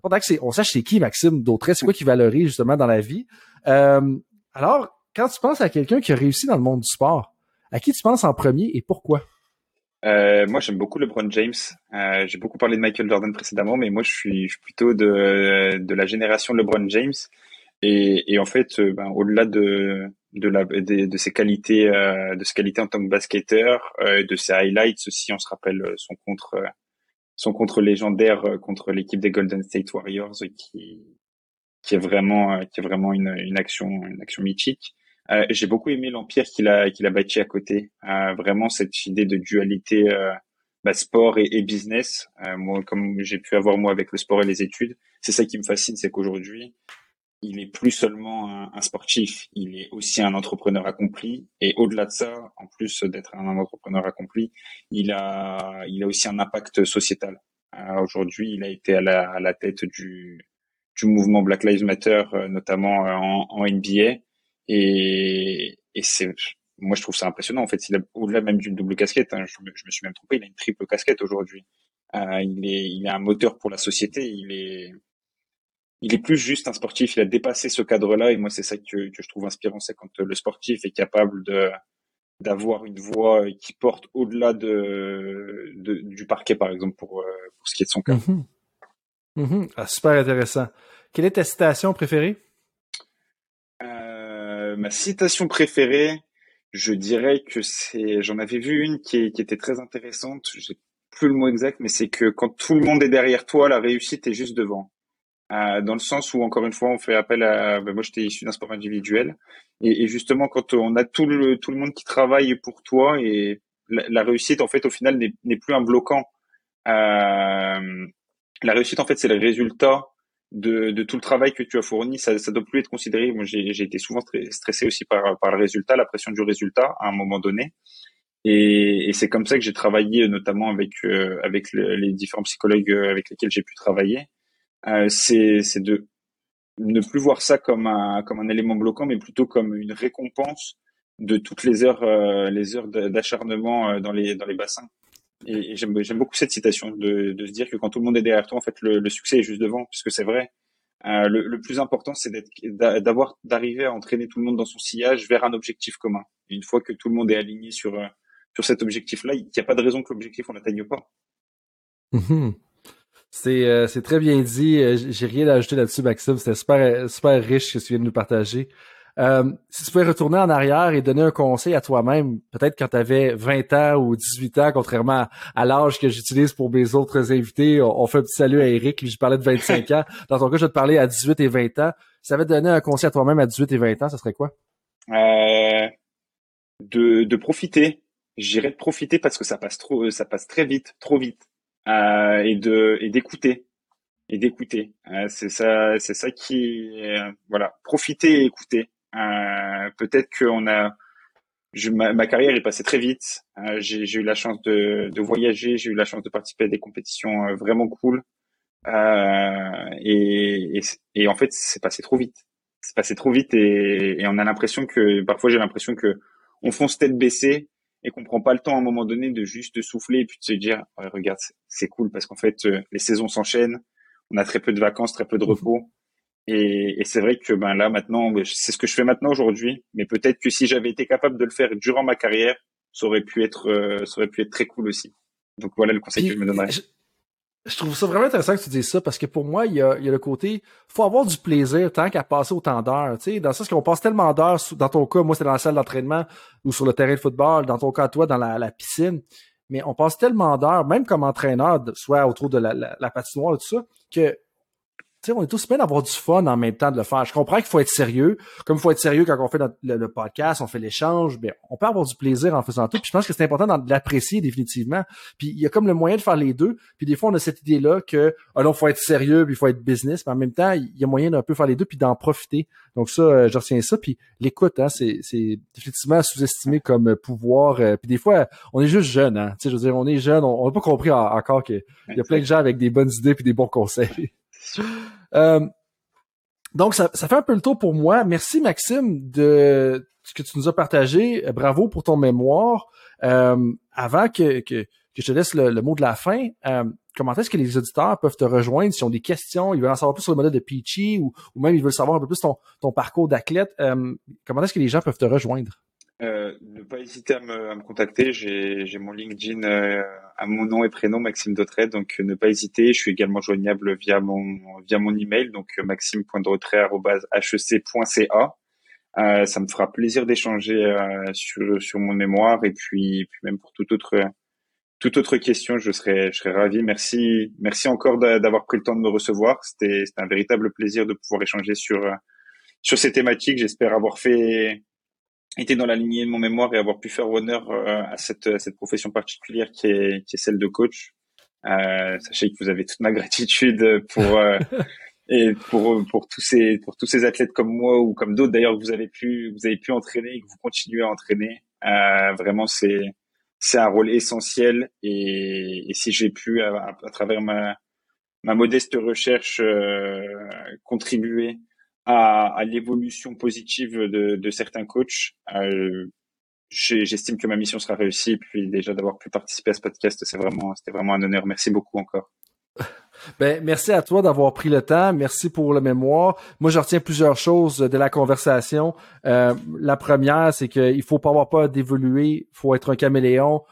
sache c'est qui Maxime Dautray, c'est quoi qui valorise justement dans la vie. Alors, quand tu penses à quelqu'un qui a réussi dans le monde du sport, à qui tu penses en premier et pourquoi? Moi, j'aime beaucoup LeBron James. J'ai beaucoup parlé de Michael Jordan précédemment, mais moi, je suis plutôt de la génération LeBron James. Et en fait, au-delà de ses qualités, en tant que basketteur, de ses highlights aussi, on se rappelle son contre légendaire contre l'équipe des Golden State Warriors, qui est vraiment une action mythique. J'ai beaucoup aimé l'empire qu'il a bâti à côté. Vraiment cette idée de dualité sport et business. Moi, comme j'ai pu avoir moi avec le sport et les études, c'est ça qui me fascine, c'est qu'aujourd'hui il est plus seulement un sportif, il est aussi un entrepreneur accompli. Et au-delà de ça, en plus d'être un entrepreneur accompli, il a aussi un impact sociétal. Aujourd'hui, il a été à la tête du mouvement Black Lives Matter, notamment en NBA. Et c'est, moi, je trouve ça impressionnant. En fait, il a au-delà même d'une double casquette, hein, je me suis même trompé, il a une triple casquette aujourd'hui. Il est un moteur pour la société. Il est plus juste un sportif, il a dépassé ce cadre-là, et moi c'est ça que je trouve inspirant, c'est quand le sportif est capable d'avoir une voix qui porte au-delà du parquet, par exemple, pour ce qui est de son cas. Mm-hmm. Mm-hmm. Ah, super intéressant. Quelle est ta citation préférée? Ma citation préférée, je dirais que j'en avais vu une qui était très intéressante, je sais plus le mot exact, mais c'est que quand tout le monde est derrière toi, la réussite est juste devant. dans le sens où, encore une fois, on fait appel à... moi, j'étais issu d'un sport individuel. Et justement, quand on a tout le monde qui travaille pour toi, et la réussite, en fait, au final, n'est plus un bloquant. La réussite, en fait, c'est le résultat de tout le travail que tu as fourni. Ça doit plus être considéré. Moi, j'ai été souvent stressé aussi par le résultat, la pression du résultat à un moment donné. Et c'est comme ça que j'ai travaillé, notamment avec les différents psychologues avec lesquels j'ai pu travailler. C'est de ne plus voir ça comme un élément bloquant, mais plutôt comme une récompense de toutes les heures d'acharnement dans les bassins. Et j'aime beaucoup cette citation de se dire que quand tout le monde est derrière toi, en fait, le succès est juste devant, puisque c'est vrai. Le plus important, c'est d'arriver à entraîner tout le monde dans son sillage vers un objectif commun. Et une fois que tout le monde est aligné sur cet objectif-là, il n'y a pas de raison que l'objectif on l'atteigne pas. Mmh. C'est très bien dit. J'ai rien à ajouter là-dessus, Maxime. C'était super, super riche ce que tu viens de nous partager. Si tu pouvais retourner en arrière et donner un conseil à toi-même, peut-être quand tu avais 20 ans ou 18 ans, contrairement à l'âge que j'utilise pour mes autres invités, on fait un petit salut à Éric, je parlais de 25 ans. Dans ton cas, je vais te parler à 18 et 20 ans. Si tu avais donné un conseil à toi-même à 18 et 20 ans, ça serait quoi? De profiter. J'irais de profiter parce que ça passe très vite, trop vite. Et d'écouter. C'est ça qui voilà, profiter et écouter. Peut-être que ma carrière est passée très vite. J'ai eu la chance de voyager, j'ai eu la chance de participer à des compétitions vraiment cool. Et en fait, c'est passé trop vite. C'est passé trop vite et on a l'impression que parfois j'ai l'impression que on fonce tête baissée et qu'on prend pas le temps à un moment donné de juste souffler et puis de se dire oh, regarde, c'est cool parce qu'en fait les saisons s'enchaînent, on a très peu de vacances, très peu de repos et c'est vrai que là maintenant c'est ce que je fais maintenant aujourd'hui, mais peut-être que si j'avais été capable de le faire durant ma carrière, ça aurait pu être très cool aussi. Donc voilà le conseil que je me donnerais. Je trouve ça vraiment intéressant que tu dises ça parce que pour moi, il y a le côté, faut avoir du plaisir tant qu'à passer autant d'heures, tu sais, dans le sens qu'on passe tellement d'heures, dans ton cas, moi c'était dans la salle d'entraînement ou sur le terrain de football, dans ton cas toi, dans la piscine, mais on passe tellement d'heures, même comme entraîneur, soit autour de la patinoire et tout ça, que tu sais, on est tous bien d'avoir du fun en même temps de le faire. Je comprends qu'il faut être sérieux. Comme il faut être sérieux quand on fait le podcast, on fait l'échange, bien, on peut avoir du plaisir en faisant tout. Puis je pense que c'est important de l'apprécier définitivement. Puis il y a comme le moyen de faire les deux. Puis des fois, on a cette idée-là que alors, faut être sérieux, puis il faut être business. Mais en même temps, il y a moyen d'un peu faire les deux puis d'en profiter. Donc ça, je retiens ça. Puis l'écoute, hein, c'est définitivement sous-estimé comme pouvoir. Puis des fois, on est juste jeune, hein. Tu sais, je veux dire, on est jeune, on n'a pas compris encore qu'il y a plein de gens avec des bonnes idées puis des bons conseils. Donc ça fait un peu le tour pour moi. Merci Maxime de ce que tu nous as partagé. Bravo pour ton mémoire. Avant que je te laisse le mot de la fin, comment est-ce que les auditeurs peuvent te rejoindre s'ils ont des questions, ils veulent en savoir plus sur le modèle de Peachy ou même ils veulent savoir un peu plus ton parcours d'athlète. Comment est-ce que les gens peuvent te rejoindre? Ne pas hésiter à me contacter. J'ai mon LinkedIn à mon nom et prénom, Maxime Dautray, donc ne pas hésiter. Je suis également joignable via mon email, donc maxime.dautray@hec.ca. Ça me fera plaisir d'échanger sur mon mémoire et puis même pour toute autre question, je serai ravi. Merci encore d'avoir pris le temps de me recevoir. C'était un véritable plaisir de pouvoir échanger sur ces thématiques. J'espère avoir été dans la lignée de mon mémoire et avoir pu faire honneur à cette profession particulière qui est celle de coach. Sachez que vous avez toute ma gratitude pour tous ces athlètes comme moi ou comme d'autres d'ailleurs que vous avez pu entraîner et que vous continuez à entraîner. Vraiment c'est un rôle essentiel et si j'ai pu à travers ma modeste recherche contribuer à l'évolution positive de certains coachs, j'estime que ma mission sera réussie. Puis déjà d'avoir pu participer à ce podcast, c'était vraiment un honneur. Merci beaucoup encore. Ben, merci à toi d'avoir pris le temps. Merci pour le mémoire. Moi, je retiens plusieurs choses de la conversation. La première, c'est qu'il faut pas avoir peur d'évoluer. Faut être un caméléon.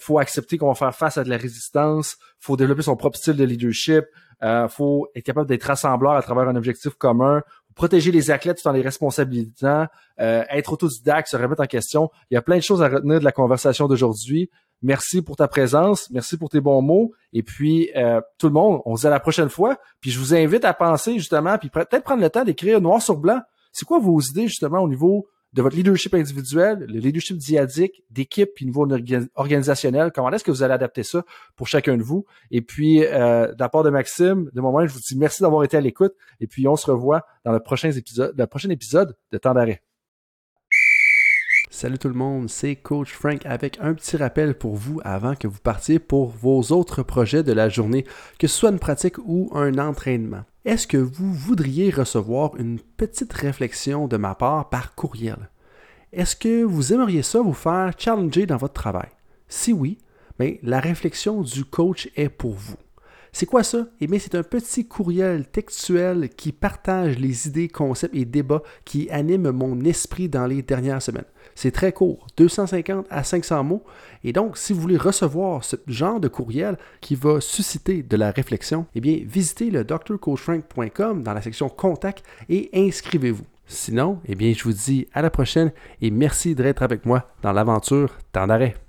Faut accepter qu'on va faire face à de la résistance. Faut développer son propre style de leadership. Faut être capable d'être rassembleur à travers un objectif commun. Protéger les athlètes tout en les responsabilisant, être autodidacte, se remettre en question. Il y a plein de choses à retenir de la conversation d'aujourd'hui. Merci pour ta présence, merci pour tes bons mots. Et puis, tout le monde, on se dit à la prochaine fois. Puis je vous invite à penser justement, puis peut-être prendre le temps d'écrire noir sur blanc. C'est quoi vos idées justement au niveau de votre leadership individuel, le leadership dyadique, d'équipe, puis niveau organisationnel? Comment est-ce que vous allez adapter ça pour chacun de vous? Et puis, de la part de Maxime, de moment, je vous dis merci d'avoir été à l'écoute. Et puis, on se revoit dans le prochain épisode de Temps d'arrêt. Salut tout le monde, c'est Coach Frank avec un petit rappel pour vous avant que vous partiez pour vos autres projets de la journée, que ce soit une pratique ou un entraînement. Est-ce que vous voudriez recevoir une petite réflexion de ma part par courriel? Est-ce que vous aimeriez ça vous faire challenger dans votre travail? Si oui, bien, la réflexion du coach est pour vous. C'est quoi ça? Eh bien, c'est un petit courriel textuel qui partage les idées, concepts et débats qui animent mon esprit dans les dernières semaines. C'est très court, 250 à 500 mots. Et donc, si vous voulez recevoir ce genre de courriel qui va susciter de la réflexion, eh bien, visitez le drcoachfrank.com dans la section Contact et inscrivez-vous. Sinon, eh bien, je vous dis à la prochaine et merci d'être avec moi dans l'aventure Temps d'arrêt.